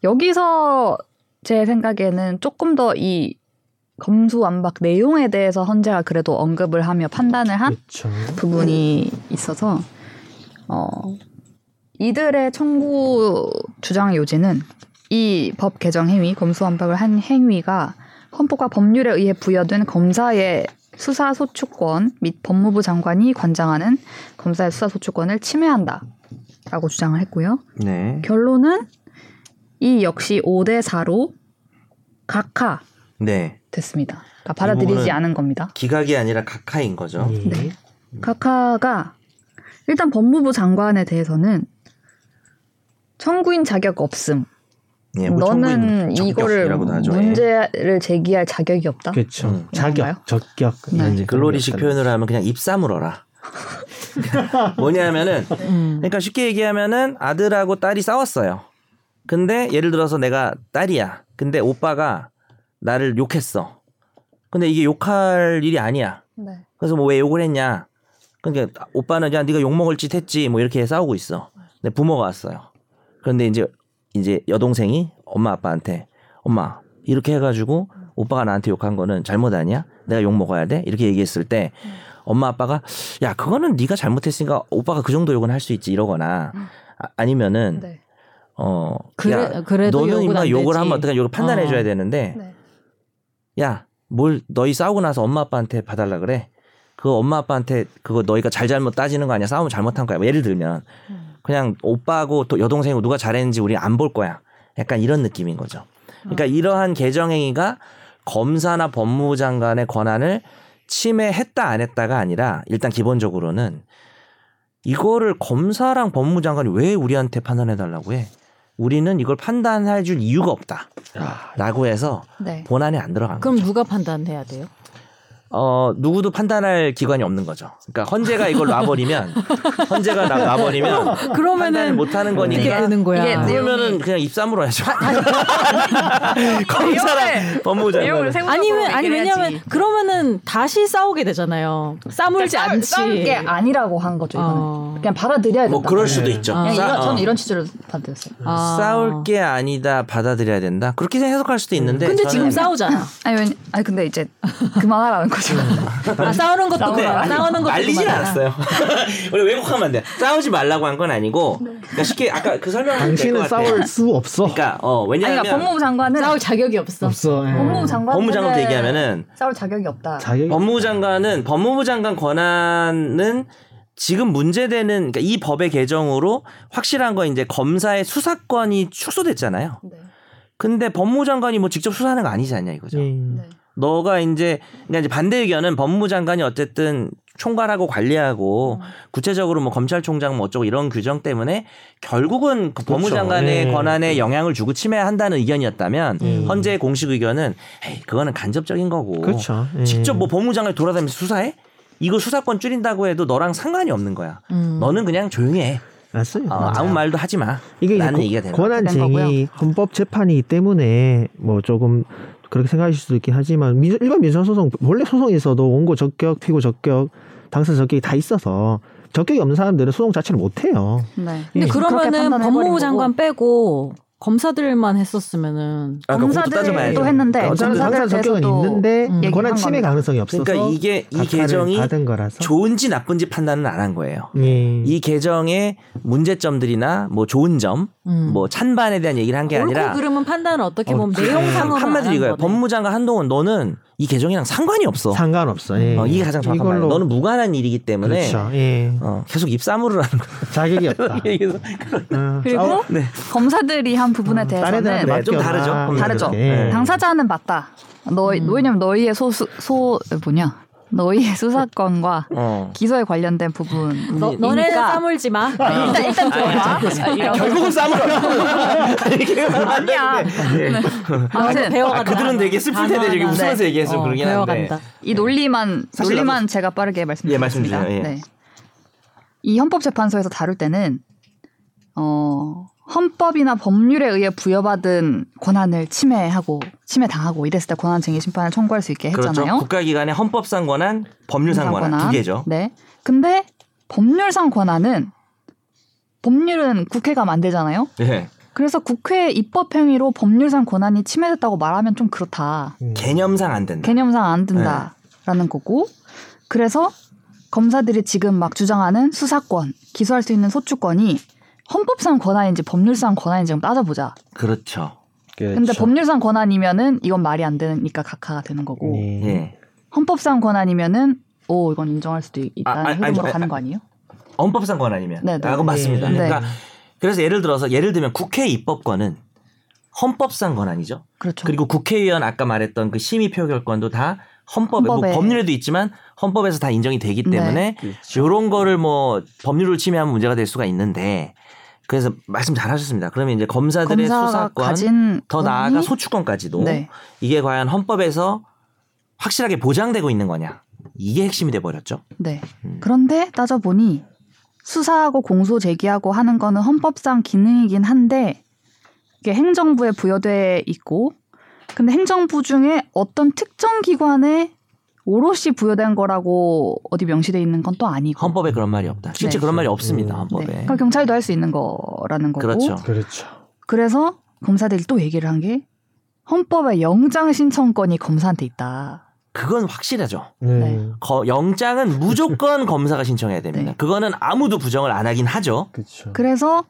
여기서 제 생각에는 조금 더 이 검수완박 내용에 대해서 헌재가 그래도 언급을 하며 판단을 한 그쵸. 부분이 있어서 어, 이들의 청구 주장 요지는 이 법 개정 행위 검수완박을 한 행위가 헌법과 법률에 의해 부여된 검사의 수사소추권 및 법무부 장관이 관장하는 검사의 수사소추권을 침해한다라고 주장을 했고요. 네. 결론은 이 역시 오 대 사로 각하 네. 됐습니다. 그러니까 받아들이지 않은 겁니다. 기각이 아니라 각하인 거죠. 네. 네. 각하가 일단 법무부 장관에 대해서는 청구인 자격 없음. 예, 뭐 너는 이거를 문제를 제기할 자격이 없다. 그렇죠. 음, 자격, 적격. 네. 글로리식 표현으로 하면 그냥 입 사물어라. 뭐냐면은 음. 그러니까 쉽게 얘기하면은 아들하고 딸이 싸웠어요. 근데 예를 들어서 내가 딸이야. 근데 오빠가 나를 욕했어. 근데 이게 욕할 일이 아니야. 네. 그래서 뭐 왜 욕을 했냐? 그러니까 오빠는 야 네가 욕먹을 짓 했지 뭐 이렇게 싸우고 있어. 근데 부모가 왔어요. 그런데 이제 이제 여동생이 엄마 아빠한테 엄마 이렇게 해가지고 오빠가 나한테 욕한 거는 잘못 아니야? 내가 욕 먹어야 돼? 이렇게 얘기했을 때 음. 엄마 아빠가 야 그거는 네가 잘못했으니까 오빠가 그 정도 욕은 할 수 있지 이러거나 음. 아, 아니면은 네. 어 그래, 야, 그래도 너는 인마 욕을 하면 어떻게 욕을 판단해 줘야 어. 되는데 네. 야 뭘 너희 싸우고 나서 엄마 아빠한테 봐달라 그래? 그 엄마 아빠한테 그거 너희가 잘잘못 따지는 거 아니야? 싸움을 잘못한 거야? 뭐 예를 들면 음. 그냥 오빠하고 또 여동생이고 누가 잘했는지 우리 안 볼 거야. 약간 이런 느낌인 거죠. 그러니까 이러한 개정행위가 검사나 법무부 장관의 권한을 침해했다 안 했다가 아니라 일단 기본적으로는 이거를 검사랑 법무부 장관이 왜 우리한테 판단해달라고 해? 우리는 이걸 판단해 줄 이유가 없다 라고 해서 네. 본안에 안 들어간 그럼 거죠. 그럼 누가 판단해야 돼요? 어 누구도 판단할 기관이 없는 거죠. 그러니까 헌재가 이걸 놔버리면 헌재가 놔버리면 판단을 못하는 거니까 이게 그러면은 그냥 입삼으로 해야죠. 검사랑 법무부장관 아니면 아니 왜냐하면 그러면은 다시 싸우게 되잖아요. 싸물지 그러니까 않지. 싸울 게 아니라고 한 거죠. 이거는 어. 그냥 받아들여야 된다. 뭐 그럴 수도 있죠. 아. 이런, 어. 저는 이런 취지로 받아들였어요. 아. 싸울 게 아니다 받아들여야 된다. 그렇게 해석할 수도 있는데. 근데 지금 싸우잖아. 아니 왜 아니 근데 이제 그만하라는 거. 아, 싸우는 것도 그래요. 싸우는 것도 말리진 않았어요. 원래 왜곡하면 안 돼. 싸우지 말라고 한 건 아니고, 네. 그러니까 쉽게 아까 그 설명. 당신은 싸울 수 없어. 그러니까 어 왜냐면 그러니까 법무부 장관은 싸울 자격이 없어. 없어. 네. 법무부 장관. 법무부 장관도 얘기하면은 싸울 자격이 없다. 자격이 법무부 장관은 법무부 장관 권한은 지금 문제되는 그러니까 이 법의 개정으로 확실한 건 이제 검사의 수사권이 축소됐잖아요. 네. 근데 법무부 장관이 뭐 직접 수사하는 거 아니지 않냐 이거죠. 음. 네. 너가 이제, 그러니까 이제 반대 의견은 법무부 장관이 어쨌든 총괄하고 관리하고 음. 구체적으로 뭐 검찰총장 뭐 어쩌고 이런 규정 때문에 결국은 그 법무부 장관의 네. 권한에 영향을 주고 침해한다는 의견이었다면 음. 헌재의 공식 의견은 에이, 그거는 간접적인 거고. 그렇죠. 예. 직접 뭐 법무부 장관이 돌아다니면서 수사해? 이거 수사권 줄인다고 해도 너랑 상관이 없는 거야. 음. 너는 그냥 조용히 해. 맞습니다. 어, 아무 말도 하지 마. 이게 이제 권한쟁의 헌법재판이기 때문에 뭐 조금 그렇게 생각하실 수도 있긴 하지만 일반 민사소송 원래 소송에서도 원고 적격, 피고 적격, 당사 적격이 다 있어서 적격이 없는 사람들은 소송 자체를 못해요. 네. 근데 예. 그러면은 법무부 장관 거고. 빼고 검사들만 했었으면은 아, 검사들도 했는데 검사들 당사 적격은 있는데 음. 권한 침해 가능성이 없어서 그러니까 이게 이 개정이 좋은지 나쁜지 판단은 안 한 거예요. 예. 이 개정의 문제점들이나 뭐 좋은 점, 음. 뭐 찬반에 대한 얘기를 한 게 아니라 옳고 그름은 판단을 어떻게 보면 어, 내용상으로 한마디로 이거예요. 법무장관 한동훈 너는 이 개정이랑 상관이 없어. 상관없어. 예. 어, 이게 가장 정확한 말이에요. 너는 무관한 일이기 때문에 그렇죠. 예. 어, 계속 입사물을 하는 거예요. 자격이 없다. 어, 그리고 네. 검사들이 한 부분에 어, 대해서는 네, 좀 다르죠. 다르죠. 네. 당사자는 맞다. 너, 음. 왜냐면 너희의 소, 소, 소 뭐냐. 너희의 수사권과 어. 기소에 관련된 부분. 너, 너네는 싸물지 마. 아, 일단, 일단 들어봐. 아, 결국은 싸물라고. 아니야. 네. 네. 아무튼, 배워간다. 아, 그들은 되게 슬플 텐데 되게 웃으면서 네. 얘기해서 어, 그러긴 한데. 이 논리만, 논리만 한번... 제가 빠르게 말씀드리겠습니다. 예, 예. 네. 이 헌법재판소에서 다룰 때는 어, 헌법이나 법률에 의해 부여받은 권한을 침해하고 침해당하고 이랬을 때 권한쟁의 심판을 청구할 수 있게 했잖아요. 그렇죠. 국가기관의 헌법상 권한, 법률상 권한, 권한 두 개죠. 네. 근데 법률상 권한은 법률은 국회가 만들잖아요. 네. 그래서 국회 입법행위로 법률상 권한이 침해됐다고 말하면 좀 그렇다. 음. 개념상 안 된다. 개념상 안 된다라는 네. 거고. 그래서 검사들이 지금 막 주장하는 수사권, 기소할 수 있는 소추권이 헌법상 권한인지 법률상 권한인지 좀 따져보자. 그렇죠. 그런데 그렇죠. 법률상 권한이면은 이건 말이 안 되니까 각하가 되는 거고. 네. 헌법상 권한이면은 오 이건 인정할 수도 있다는 아, 흐름으로 아니, 아니, 가는 거 아니에요? 헌법상 권한이면. 네, 네. 아, 그건 맞습니다. 네. 그러니까 그래서 예를 들어서 예를 들면 국회 입법권은 헌법상 권한이죠. 그렇죠. 그리고 국회의원 아까 말했던 그 심의 표결권도 다. 헌법에, 헌법에. 뭐 법률에도 있지만 헌법에서 다 인정이 되기 때문에 네. 이런 거를 뭐 법률을 침해하면 문제가 될 수가 있는데 그래서 말씀 잘 하셨습니다. 그러면 이제 검사들의 수사권 더 나아가 소추권까지도 네. 이게 과연 헌법에서 확실하게 보장되고 있는 거냐 이게 핵심이 돼버렸죠. 네. 음. 그런데 따져보니 수사하고 공소 제기하고 하는 거는 헌법상 기능이긴 한데 이게 행정부에 부여돼 있고 근데 행정부 중에 어떤 특정 기관의 오롯이 부여된 거라고 어디 명시되어 있는 건 또 아니고. 헌법에 그런 말이 없다. 실제 네. 그런 말이 없습니다. 헌법에. 네. 그러니까 경찰도 할 수 있는 거라는 거고. 그렇죠. 그렇죠. 그래서 검사들이 또 얘기를 한 게 헌법의 영장 신청권이 검사한테 있다. 그건 확실하죠. 네. 거, 영장은 무조건 검사가 신청해야 됩니다. 네. 그거는 아무도 부정을 안 하긴 하죠. 그쵸. 그래서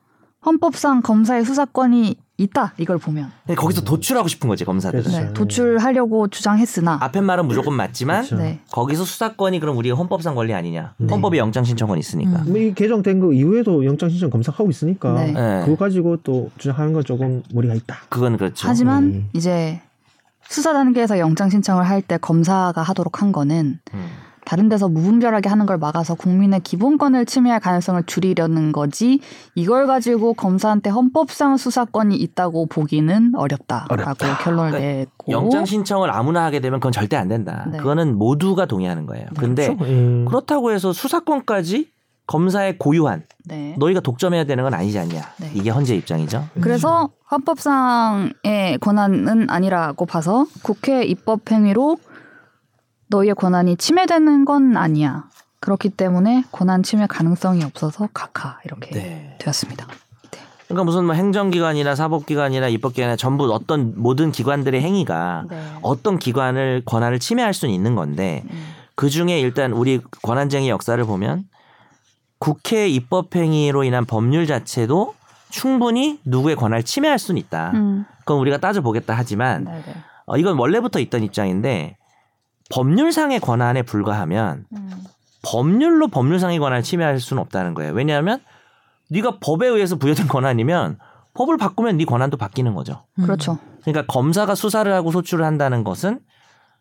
헌법상 검사의 수사권이 있다. 이걸 보면. 거기서 도출하고 싶은 거지 검사들은. 네. 도출하려고 주장했으나. 앞에 말은 무조건 맞지만 네. 거기서 수사권이 그럼 우리 헌법상 권리 아니냐. 네. 헌법에 영장 신청권 있으니까. 음. 이 개정된 거 이후에도 영장 신청 검사하고 있으니까 네. 네. 그거 가지고 또 주장하는 건 조금 무리가 있다. 그건 그렇죠. 하지만 음. 이제. 수사 단계에서 영장 신청을 할 때 검사가 하도록 한 거는 음. 다른 데서 무분별하게 하는 걸 막아서 국민의 기본권을 침해할 가능성을 줄이려는 거지 이걸 가지고 검사한테 헌법상 수사권이 있다고 보기는 어렵다라고 어렵다. 결론을 그러니까 냈고 영장 신청을 아무나 하게 되면 그건 절대 안 된다. 네. 그거는 모두가 동의하는 거예요. 그런데 그렇죠? 음. 그렇다고 해서 수사권까지 검사의 고유한 네. 너희가 독점해야 되는 건 아니지 않냐. 네. 이게 헌재 입장이죠. 그래서 헌법상의 권한은 아니라고 봐서 국회 입법 행위로 너희의 권한이 침해되는 건 아니야. 그렇기 때문에 권한 침해 가능성이 없어서 각하 이렇게 네. 되었습니다. 네. 그러니까 무슨 뭐 행정기관이나 사법기관이나 입법기관이나 전부 어떤 모든 기관들의 행위가 네. 어떤 기관을 권한을 침해할 수는 있는 건데 음. 그중에 일단 우리 권한쟁의 역사를 보면 국회 입법행위로 인한 법률 자체도 충분히 누구의 권한을 침해할 수는 있다. 음. 그건 우리가 따져보겠다 하지만 어, 이건 원래부터 있던 입장인데 법률상의 권한에 불과하면 음. 법률로 법률상의 권한을 침해할 수는 없다는 거예요. 왜냐하면 네가 법에 의해서 부여된 권한이면 법을 바꾸면 네 권한도 바뀌는 거죠. 음. 그렇죠. 그러니까 검사가 수사를 하고 소추를 한다는 것은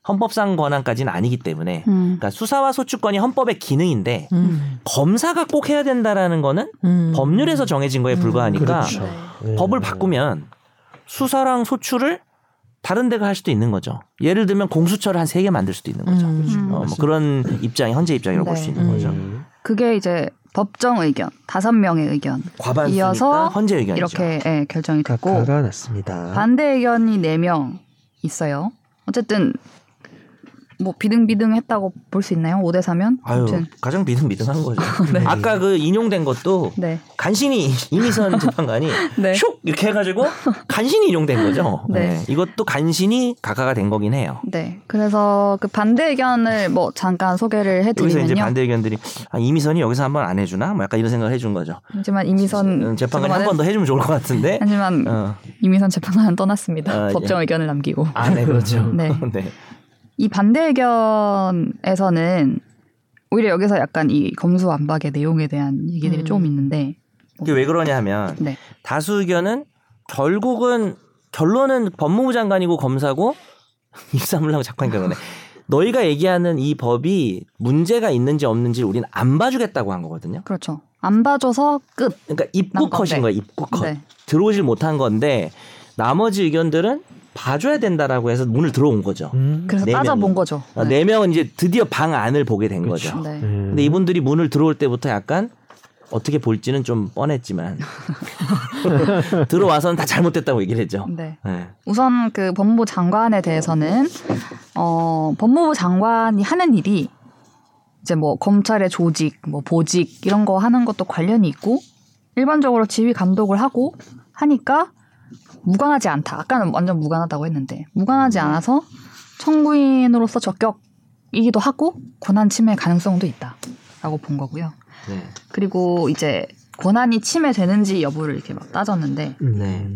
헌법상 권한까지는 아니기 때문에 음. 그러니까 수사와 소추권이 헌법의 기능인데 음. 검사가 꼭 해야 된다라는 거는 음. 법률에서 정해진 거에 불과하니까 음. 그렇죠. 네. 법을 바꾸면 수사랑 소추를 다른 데가 할 수도 있는 거죠. 예를 들면 공수처를 한 세 개 만들 수도 있는 거죠. 음. 어, 뭐 그런 입장이 현재 입장이라고 네. 볼 수 있는 음. 거죠. 그게 이제 법정 의견 다섯 명의 의견 과반수니까 이어서 헌재 의견이죠. 이렇게 네, 결정이 됐고 반대 의견이 네 명 있어요. 어쨌든 뭐 비등비등했다고 볼 수 있나요? 오 대 사면? 아유, 가장 비등비등한 거죠. 네. 아까 그 인용된 것도 네. 간신히 이미선 재판관이 네. 슉 이렇게 해가지고 간신히 인용된 거죠. 네. 네. 이것도 간신히 각하가 된 거긴 해요. 네, 그래서 그 반대 의견을 뭐 잠깐 소개를 해드리면요. 여기서 이제 반대 의견들이 아, 이미선이 여기서 한 번 안 해주나? 뭐 약간 이런 생각을 해준 거죠. 하지만 이미선 재판관이 한 번 더 해주면 좋을 것 같은데. 하지만 어. 이미선 재판관은 떠났습니다. 어, 법정 예. 의견을 남기고. 아, 네, 그렇죠. 네. 네. 이 반대 의견에서는 오히려 여기서 약간 이 검수완박의 내용에 대한 얘기들이 음. 조금 있는데 이게 왜 그러냐 하면 네. 다수 의견은 결국은 결론은 법무부 장관이고 검사고 입사물하고 작가인 그러네. 너희가 얘기하는 이 법이 문제가 있는지 없는지 우리는 안 봐주겠다고 한 거거든요. 그렇죠. 안 봐줘서 끝. 그러니까 입구 컷인 거예요. 입구 컷. 네. 들어오질 못한 건데 나머지 의견들은 봐줘야 된다라고 해서 문을 들어온 거죠. 음. 그래서 따져본 거죠. 네, 네 명은 이제 드디어 방 안을 보게 된 그쵸. 거죠. 네. 음. 근데 이분들이 문을 들어올 때부터 약간 어떻게 볼지는 좀 뻔했지만 들어와서는 다 잘못됐다고 얘기를 했죠. 네. 네. 우선 그 법무부 장관에 대해서는 어, 법무부 장관이 하는 일이 이제 뭐 검찰의 조직, 뭐 보직 이런 거 하는 것도 관련이 있고 일반적으로 지휘 감독을 하고 하니까 무관하지 않다. 아까는 완전 무관하다고 했는데 무관하지 않아서 청구인으로서 적격이기도 하고 권한 침해 가능성도 있다라고 본 거고요. 네. 그리고 이제 권한이 침해되는지 여부를 이렇게 막 따졌는데 네.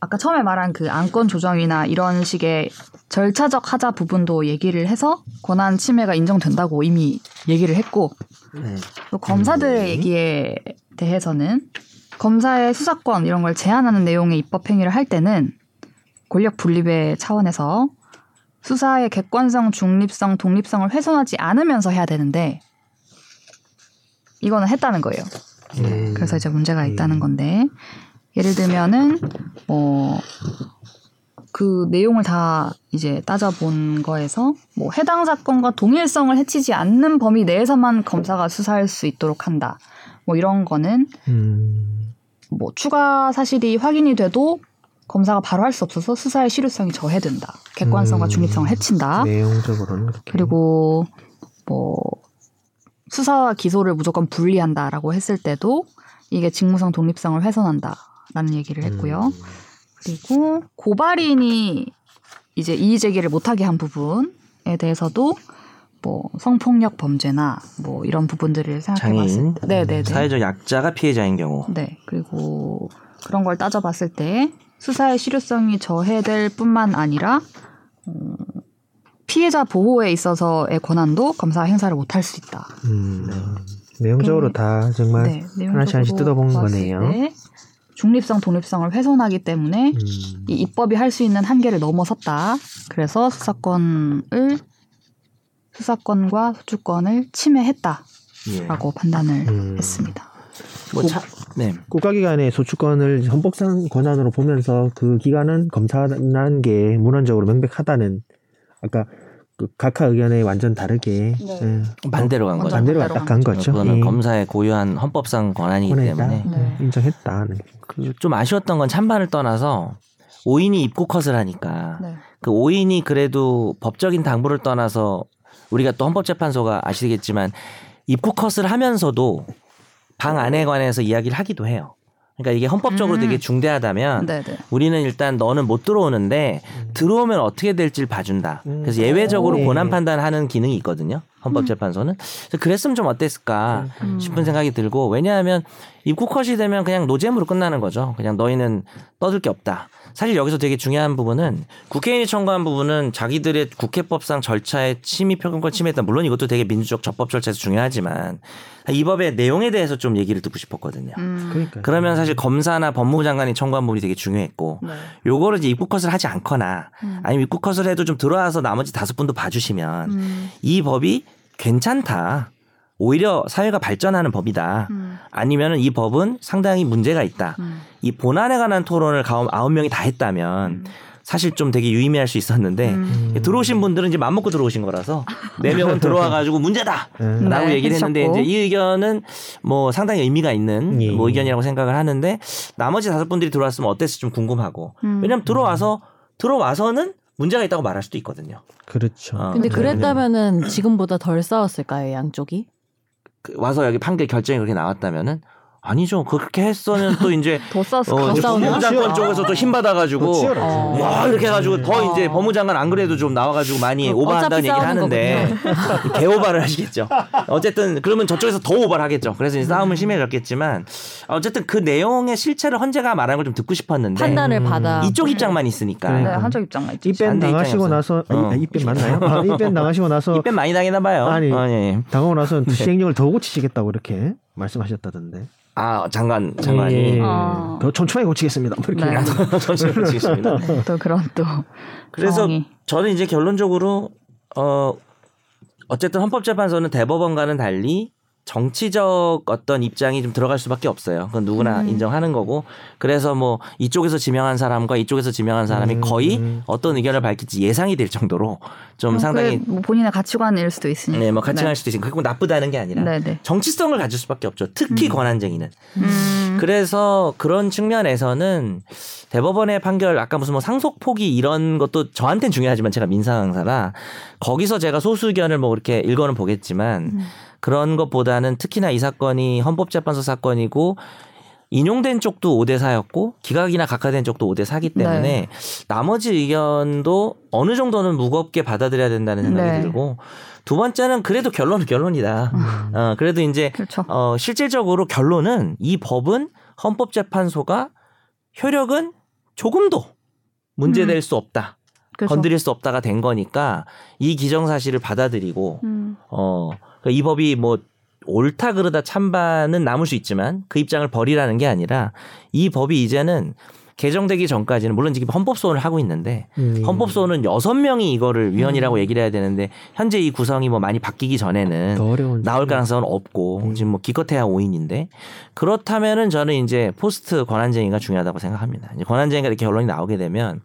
아까 처음에 말한 그 안건 조정이나 이런 식의 절차적 하자 부분도 얘기를 해서 권한 침해가 인정된다고 이미 얘기를 했고 네. 또 검사들의 네. 얘기에 대해서는 검사의 수사권 이런 걸 제한하는 내용의 입법 행위를 할 때는 권력 분립의 차원에서 수사의 객관성, 중립성, 독립성을 훼손하지 않으면서 해야 되는데 이거는 했다는 거예요. 음. 그래서 이제 문제가 있다는 건데 예를 들면은 뭐 그 내용을 다 이제 따져본 거에서 뭐 해당 사건과 동일성을 해치지 않는 범위 내에서만 검사가 수사할 수 있도록 한다. 뭐 이런 거는 음. 뭐 추가 사실이 확인이 돼도 검사가 바로 할 수 없어서 수사의 실효성이 저해된다. 객관성과 음, 중립성을 해친다. 내용적으로는 그렇게. 그리고 뭐 수사와 기소를 무조건 분리한다라고 했을 때도 이게 직무상 독립성을 훼손한다라는 얘기를 했고요. 음. 그리고 고발인이 이제 이의 제기를 못하게 한 부분에 대해서도 뭐 성폭력 범죄나 뭐 이런 부분들을 생각해봤을 때, 네, 네, 사회적 약자가 피해자인 경우, 네, 그리고 그런 걸 따져봤을 때 수사의 실효성이 저해될 뿐만 아니라 음, 피해자 보호에 있어서의 권한도 검사 행사를 못할 수 있다. 음, 네. 내용적으로 그, 다 정말 네, 하나씩 하나씩 뜯어보는 거네요. 중립성, 독립성을 훼손하기 때문에 음. 이 입법이 할 수 있는 한계를 넘어섰다. 그래서 수사권을 수사권과 소추권을 침해했다라고 예. 판단을 음. 했습니다. 뭐 자, 네. 국가기관의 소추권을 헌법상 권한으로 보면서 그 기관은 검사라는 게 문헌적으로 명백하다는 아까 그 각하 의견에 완전 다르게 네. 네. 반대로 간 거죠. 반대로 딱 간 거죠. 그거는 예. 검사의 고유한 헌법상 권한이기 권한이다. 때문에 네. 인정했다. 네. 그 좀 아쉬웠던 건 찬반을 떠나서 오인이 입고 컷을 하니까 네. 그 오인이 그래도 법적인 당부를 떠나서 우리가 또 헌법재판소가 아시겠지만 입고 컷을 하면서도 방 안에 관해서 이야기를 하기도 해요. 그러니까 이게 헌법적으로 음. 되게 중대하다면 네네. 우리는 일단 너는 못 들어오는데 음. 들어오면 어떻게 될지를 봐준다. 음. 그래서 예외적으로 오, 고난 예. 판단하는 기능이 있거든요. 헌법재판소는. 음. 그래서 그랬으면 좀 어땠을까 음. 싶은 생각이 들고 왜냐하면 입국컷이 되면 그냥 노잼으로 끝나는 거죠. 그냥 너희는 떠들 게 없다. 사실 여기서 되게 중요한 부분은 국회의원이 청구한 부분은 자기들의 국회법상 절차에 침해 평균권 침해했다. 물론 이것도 되게 민주적 적법 절차에서 중요하지만 이 법의 내용에 대해서 좀 얘기를 듣고 싶었거든요. 음. 그러니까. 그러면 사실 검사나 법무부 장관이 청구한 부분이 되게 중요했고 네. 요거를 이제 입국컷을 하지 않거나 음. 아니면 입국컷을 해도 좀 들어와서 나머지 다섯 분도 봐주시면 음. 이 법이 괜찮다. 오히려 사회가 발전하는 법이다. 음. 아니면은 이 법은 상당히 문제가 있다. 음. 이 본안에 관한 토론을 아홉 명이 다 했다면 음. 사실 좀 되게 유의미할 수 있었는데 음. 들어오신 분들은 이제 맘 먹고 들어오신 거라서 네 명은 들어와가지고 문제다라고 음. 얘기를 했는데 이제 이 의견은 뭐 상당히 의미가 있는 예. 뭐 의견이라고 생각을 하는데 나머지 다섯 분들이 들어왔으면 어땠을지 좀 궁금하고 음. 왜냐하면 들어와서 들어와서는 문제가 있다고 말할 수도 있거든요. 그렇죠. 어, 근데 그랬다면은 지금보다 덜 싸웠을까요, 양쪽이? 와서 여기 판결 결정이 그렇게 나왔다면은 아니죠. 그렇게 했으면 또 이제 더 싸웠을 어, 법무부장관 쪽에서 또 힘 받아가지고 어. 와 이렇게 해가지고 어. 더 이제 법무장관 안 그래도 좀 나와가지고 많이 오버한다는 얘기를 하는데 개오바를 하시겠죠. 어쨌든 그러면 저쪽에서 더 오바를 하겠죠. 그래서 이제 싸움은 음. 심해졌겠지만 어쨌든 그 내용의 실체를 헌재가 말한 걸 좀 듣고 싶었는데 판단을 음. 받아 이쪽 입장만 있으니까 네, 한쪽 입장만 있죠. 입변 당하시고 나서 어. 입변 맞나요? 아, 입변 당하시고 나서 입변 많이 당했나 봐요. 아니 어, 예. 당하고 나서 시행령을 더 고치시겠다고 이렇게 말씀하셨다던데. 아 장관 장관이 예. 어. 더 촘촘하게 고치겠습니다. 이렇게 네. 촘촘하게 고치겠습니다. 네, 또 그런 또 그래서 상황이. 저는 이제 결론적으로 어 어쨌든 헌법재판소는 대법원과는 달리 정치적 어떤 입장이 좀 들어갈 수밖에 없어요. 그건 누구나 음. 인정하는 거고 그래서 뭐 이쪽에서 지명한 사람과 이쪽에서 지명한 사람이 음. 거의 어떤 의견을 밝힐지 예상이 될 정도로 좀 어, 상당히 뭐 본인의 가치관일 수도 있으니까 네, 뭐 가치관일 네. 수도 있으니까 그게 나쁘다는 게 아니라 네네. 정치성을 가질 수밖에 없죠. 특히 음. 권한쟁의는 음. 그래서 그런 측면에서는 대법원의 판결 아까 무슨 뭐 상속 포기 이런 것도 저한테는 중요하지만 제가 민사 강사라 거기서 제가 소수 의견을 뭐 이렇게 읽어는 보겠지만. 음. 그런 것보다는 특히나 이 사건이 헌법재판소 사건이고 인용된 쪽도 오 대 사였고 기각이나 각하된 쪽도 오 대 사기 때문에 네. 나머지 의견도 어느 정도는 무겁게 받아들여야 된다는 생각이 네. 들고 두 번째는 그래도 결론은 결론이다. 음. 어, 그래도 이제 그렇죠. 어, 실질적으로 결론은 이 법은 헌법재판소가 효력은 조금도 문제될 음. 수 없다. 그렇죠. 건드릴 수 없다가 된 거니까 이 기정사실을 받아들이고 음. 어. 이 법이 뭐 옳다 그르다 찬반은 남을 수 있지만 그 입장을 버리라는 게 아니라 이 법이 이제는 개정되기 전까지는 물론 지금 헌법소원을 하고 있는데 음. 헌법소원은 여섯 명이 이거를 위헌이라고 음. 얘기를 해야 되는데 현재 이 구성이 뭐 많이 바뀌기 전에는 나올 가능성은 없고 음. 지금 뭐 기껏해야 오인인데 그렇다면은 저는 이제 포스트 권한쟁의가 중요하다고 생각합니다. 이제 권한쟁의가 이렇게 결론이 나오게 되면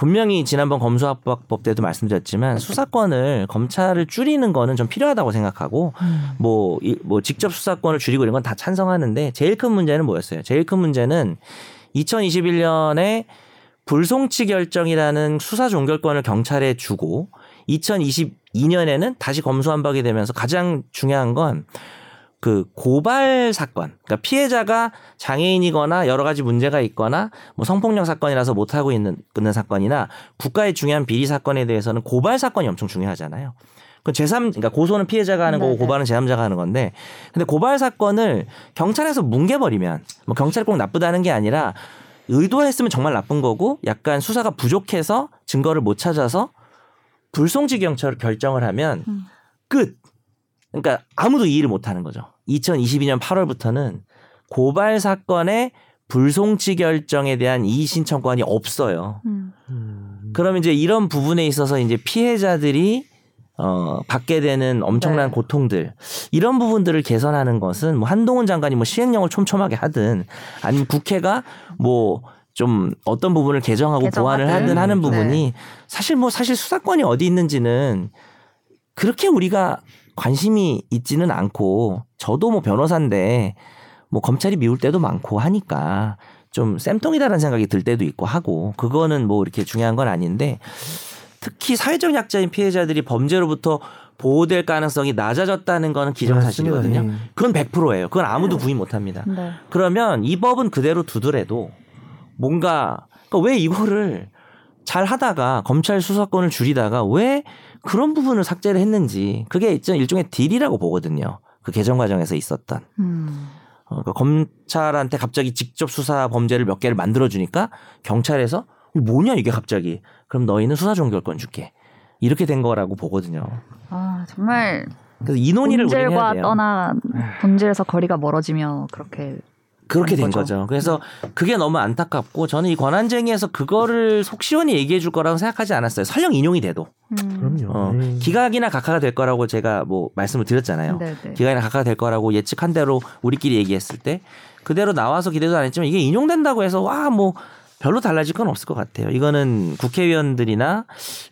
분명히 지난번 검수완박법 때도 말씀드렸지만 수사권을 검찰을 줄이는 거는 좀 필요하다고 생각하고 뭐, 뭐 직접 수사권을 줄이고 이런 건 다 찬성하는데 제일 큰 문제는 뭐였어요? 제일 큰 문제는 이천이십일 년에 불송치 결정이라는 수사 종결권을 경찰에 주고 이천이십이 년에는 다시 검수완박이 되면서 가장 중요한 건 그 고발 사건, 그러니까 피해자가 장애인이거나 여러 가지 문제가 있거나 뭐 성폭력 사건이라서 못 하고 있는 있는 사건이나 국가의 중요한 비리 사건에 대해서는 고발 사건이 엄청 중요하잖아요. 그 제삼, 그러니까 고소는 피해자가 하는 거고, 네, 고발은 제삼자가 하는 건데, 근데 고발 사건을 경찰에서 뭉개버리면, 뭐 경찰이 꼭 나쁘다는 게 아니라 의도했으면 정말 나쁜 거고, 약간 수사가 부족해서 증거를 못 찾아서 불송치 결정을 하면 음. 끝. 그러니까 아무도 이의를 못 하는 거죠. 이천이십이 년 팔월부터는 고발 사건의 불송치 결정에 대한 이의 신청권이 없어요. 음. 그러면 이제 이런 부분에 있어서 이제 피해자들이 어, 받게 되는 엄청난, 네, 고통들, 이런 부분들을 개선하는 것은 뭐 한동훈 장관이 뭐 시행령을 촘촘하게 하든, 아니면 국회가 뭐 좀 어떤 부분을 개정하고 개정하든, 보완을 하든 하는 부분이, 네, 사실 뭐 사실 수사권이 어디 있는지는 그렇게 우리가 관심이 있지는 않고, 저도 뭐 변호사인데 뭐 검찰이 미울 때도 많고 하니까 좀 쌤통이다라는 생각이 들 때도 있고 하고, 그거는 뭐 이렇게 중요한 건 아닌데, 특히 사회적 약자인 피해자들이 범죄로부터 보호될 가능성이 낮아졌다는 건 기정사실이거든요. 그건 백 퍼센트예요. 그건 아무도 부인 못합니다. 네. 그러면 이 법은 그대로 두더라도 뭔가, 그러니까 왜 이거를 잘 하다가 검찰 수사권을 줄이다가 왜 그런 부분을 삭제를 했는지, 그게 일종의 딜이라고 보거든요. 그 개정 과정에서 있었던. 음. 어, 그러니까 검찰한테 갑자기 직접 수사 범죄를 몇 개를 만들어주니까 경찰에서 뭐냐 이게 갑자기, 그럼 너희는 수사 종결권 줄게, 이렇게 된 거라고 보거든요. 아 정말. 그래서 이 논의를 우리는 해야 돼요. 본질과 떠나 본질에서 거리가 멀어지며 그렇게 그렇게 된 거죠. 거죠. 그래서 그게 너무 안타깝고, 저는 이 권한쟁의에서 그거를 속 시원히 얘기해 줄 거라고 생각하지 않았어요. 설령 인용이 돼도. 음. 그럼요. 어, 기각이나 각하가 될 거라고 제가 뭐 말씀을 드렸잖아요. 네네. 기각이나 각하가 될 거라고 예측한 대로 우리끼리 얘기했을 때 그대로 나와서 기대도 안 했지만, 이게 인용된다고 해서 와 뭐 별로 달라질 건 없을 것 같아요. 이거는 국회의원들이나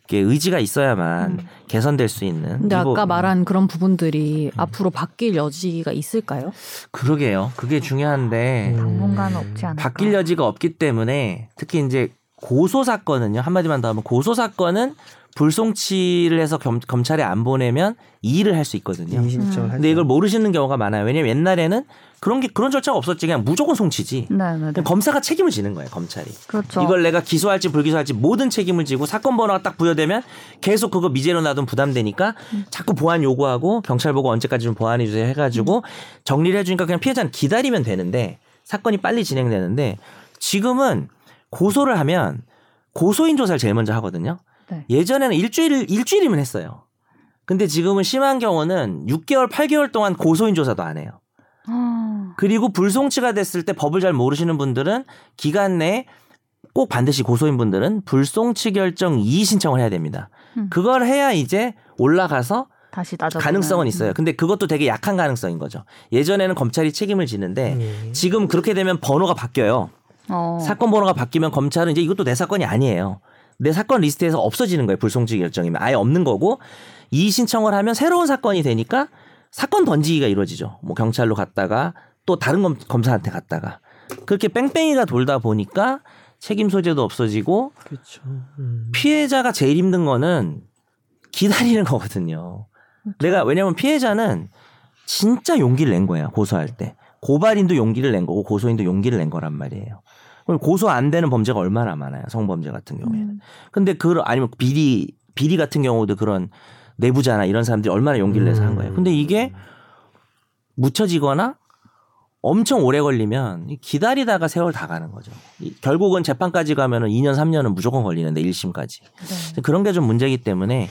이렇게 의지가 있어야만 음. 개선될 수 있는. 근데 아까 말한 그런 부분들이 음. 앞으로 바뀔 여지가 있을까요? 그러게요. 그게 중요한데 음. 당분간은 없지 않을까. 바뀔 여지가 없기 때문에, 특히 이제 고소 사건은요. 한마디만 더 하면, 고소 사건은 불송치를 해서 겸, 검찰에 안 보내면 이의를 할 수 있거든요. 음. 근데 이걸 모르시는 경우가 많아요. 왜냐면 옛날에는 그런 게 그런 절차가 없었지. 그냥 무조건 송치지. 네, 네, 네. 검사가 책임을 지는 거예요, 검찰이. 그렇죠. 이걸 내가 기소할지 불기소할지 모든 책임을 지고, 사건 번호가 딱 부여되면 계속 그거 미제로 놔두면 부담되니까 음. 자꾸 보완 요구하고 경찰 보고 언제까지 좀 보완해 주세요 해가지고 음. 정리를 해주니까 그냥 피해자는 기다리면 되는데, 사건이 빨리 진행되는데, 지금은 고소를 하면 고소인 조사를 제일 먼저 하거든요. 네. 예전에는 일주일, 일주일이면 했어요. 근데 지금은 심한 경우는 육 개월, 팔 개월 동안 고소인 조사도 안 해요. 음. 그리고 불송치가 됐을 때 법을 잘 모르시는 분들은 기간 내에 꼭 반드시, 고소인 분들은 불송치 결정 이의 신청을 해야 됩니다. 음. 그걸 해야 이제 올라가서 다시 낮아지면. 가능성은 있어요. 근데 그것도 되게 약한 가능성인 거죠. 예전에는 검찰이 책임을 지는데 음. 지금 그렇게 되면 번호가 바뀌어요. 어. 사건 번호가 바뀌면 검찰은 이제 이것도 내 사건이 아니에요. 내 사건 리스트에서 없어지는 거예요. 불송치 결정이면 아예 없는 거고, 이의 신청을 하면 새로운 사건이 되니까 사건 던지기가 이루어지죠. 뭐 경찰로 갔다가 또 다른 검, 검사한테 갔다가, 그렇게 뺑뺑이가 돌다 보니까 책임 소재도 없어지고. 그렇죠. 음. 피해자가 제일 힘든 거는 기다리는 거거든요. 그렇죠. 내가, 왜냐하면 피해자는 진짜 용기를 낸 거예요. 고소할 때. 고발인도 용기를 낸 거고 고소인도 용기를 낸 거란 말이에요. 그럼 고소 안 되는 범죄가 얼마나 많아요. 성범죄 같은 경우에는. 음. 근데 그, 아니면 비리, 비리 같은 경우도 그런 내부자나 이런 사람들이 얼마나 용기를 내서 한 거예요. 근데 이게 묻혀지거나 엄청 오래 걸리면 기다리다가 세월 다 가는 거죠. 결국은 재판까지 가면은 이 년, 삼 년은 무조건 걸리는데, 일 심까지. 네. 그런 게 좀 문제이기 때문에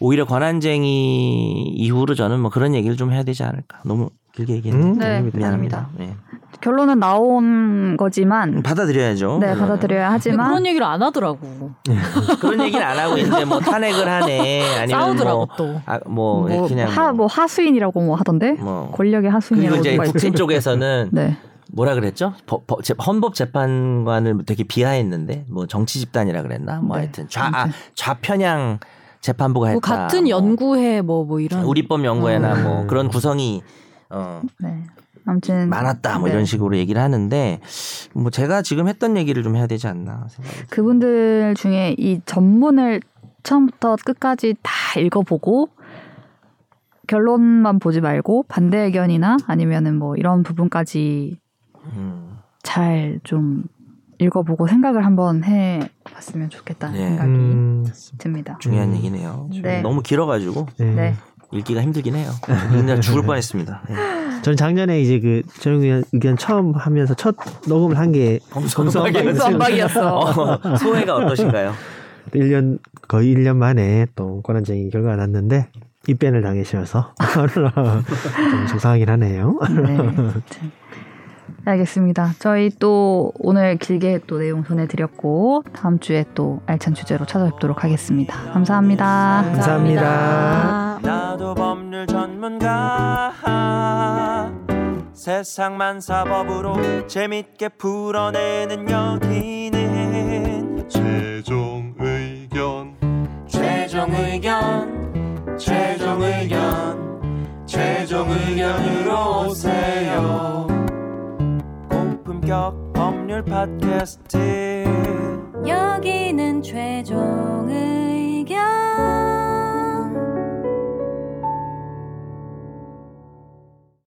오히려 권한쟁의 이후로 저는 뭐 그런 얘기를 좀 해야 되지 않을까. 너무 길게 얘기했는데. 음? 네, 미안합니다. 미안합니다. 네. 결론은 나온 거지만 받아들여야죠. 네, 받아들여야 하지만 그런 얘기를 안 하더라고. 그런 얘기를 안 하고 이제 뭐 탄핵을 하네, 아니면 싸우더라고. 뭐, 또. 아, 뭐, 뭐 그냥 하, 뭐 하수인이라고 뭐 하던데. 뭐. 권력의 하수인이라고. 그리고 이제 국진 쪽에서는 네. 뭐라 그랬죠? 버, 버, 헌법재판관을 되게 비하했는데, 뭐 정치 집단이라 그랬나? 뭐 네. 하여튼 좌 아, 좌편향 재판부가 했다. 뭐 같은 연구회 뭐뭐 뭐 이런 우리법 연구회나 음. 뭐 그런 구성이 어. 네. 아무튼 많았다 뭐 네. 이런 식으로 얘기를 하는데 뭐 제가 지금 했던 얘기를 좀 해야 되지 않나 생각합니다. 그분들 중에 이 전문을 처음부터 끝까지 다 읽어보고 결론만 보지 말고 반대 의견이나 아니면은 뭐 이런 부분까지 음. 잘 좀 읽어보고 생각을 한번 해봤으면 좋겠다 네. 생각이 음. 듭니다. 중요한 얘기네요. 네. 너무 길어가지고 네. 네. 읽기가 힘들긴 해요. 그냥 죽을 뻔했습니다. 네. 저는 작년에 이제 그 전용 의견 처음 하면서 첫 녹음을 한 게 검수완박이었어. 어, 소회가 어떠신가요? 일 년 거의 일 년 만에 또 권한쟁의 결과가 났는데 입변을 당해셔서 좀 속상하긴 하네요. 네. 알겠습니다. 저희 또 오늘 길게 또 내용 전해드렸고 다음 주에 또 알찬 주제로 찾아뵙도록 하겠습니다. 감사합니다. 감사합니다. 감사합니다. 나도 법률 전문가 세상만 사법으로 재밌게 풀어내는 여기는 최종 의견 최종 의견 최종 의견 최종 의견으로 오세요. 고품격 법률 팟캐스트 여기는 최종 의견.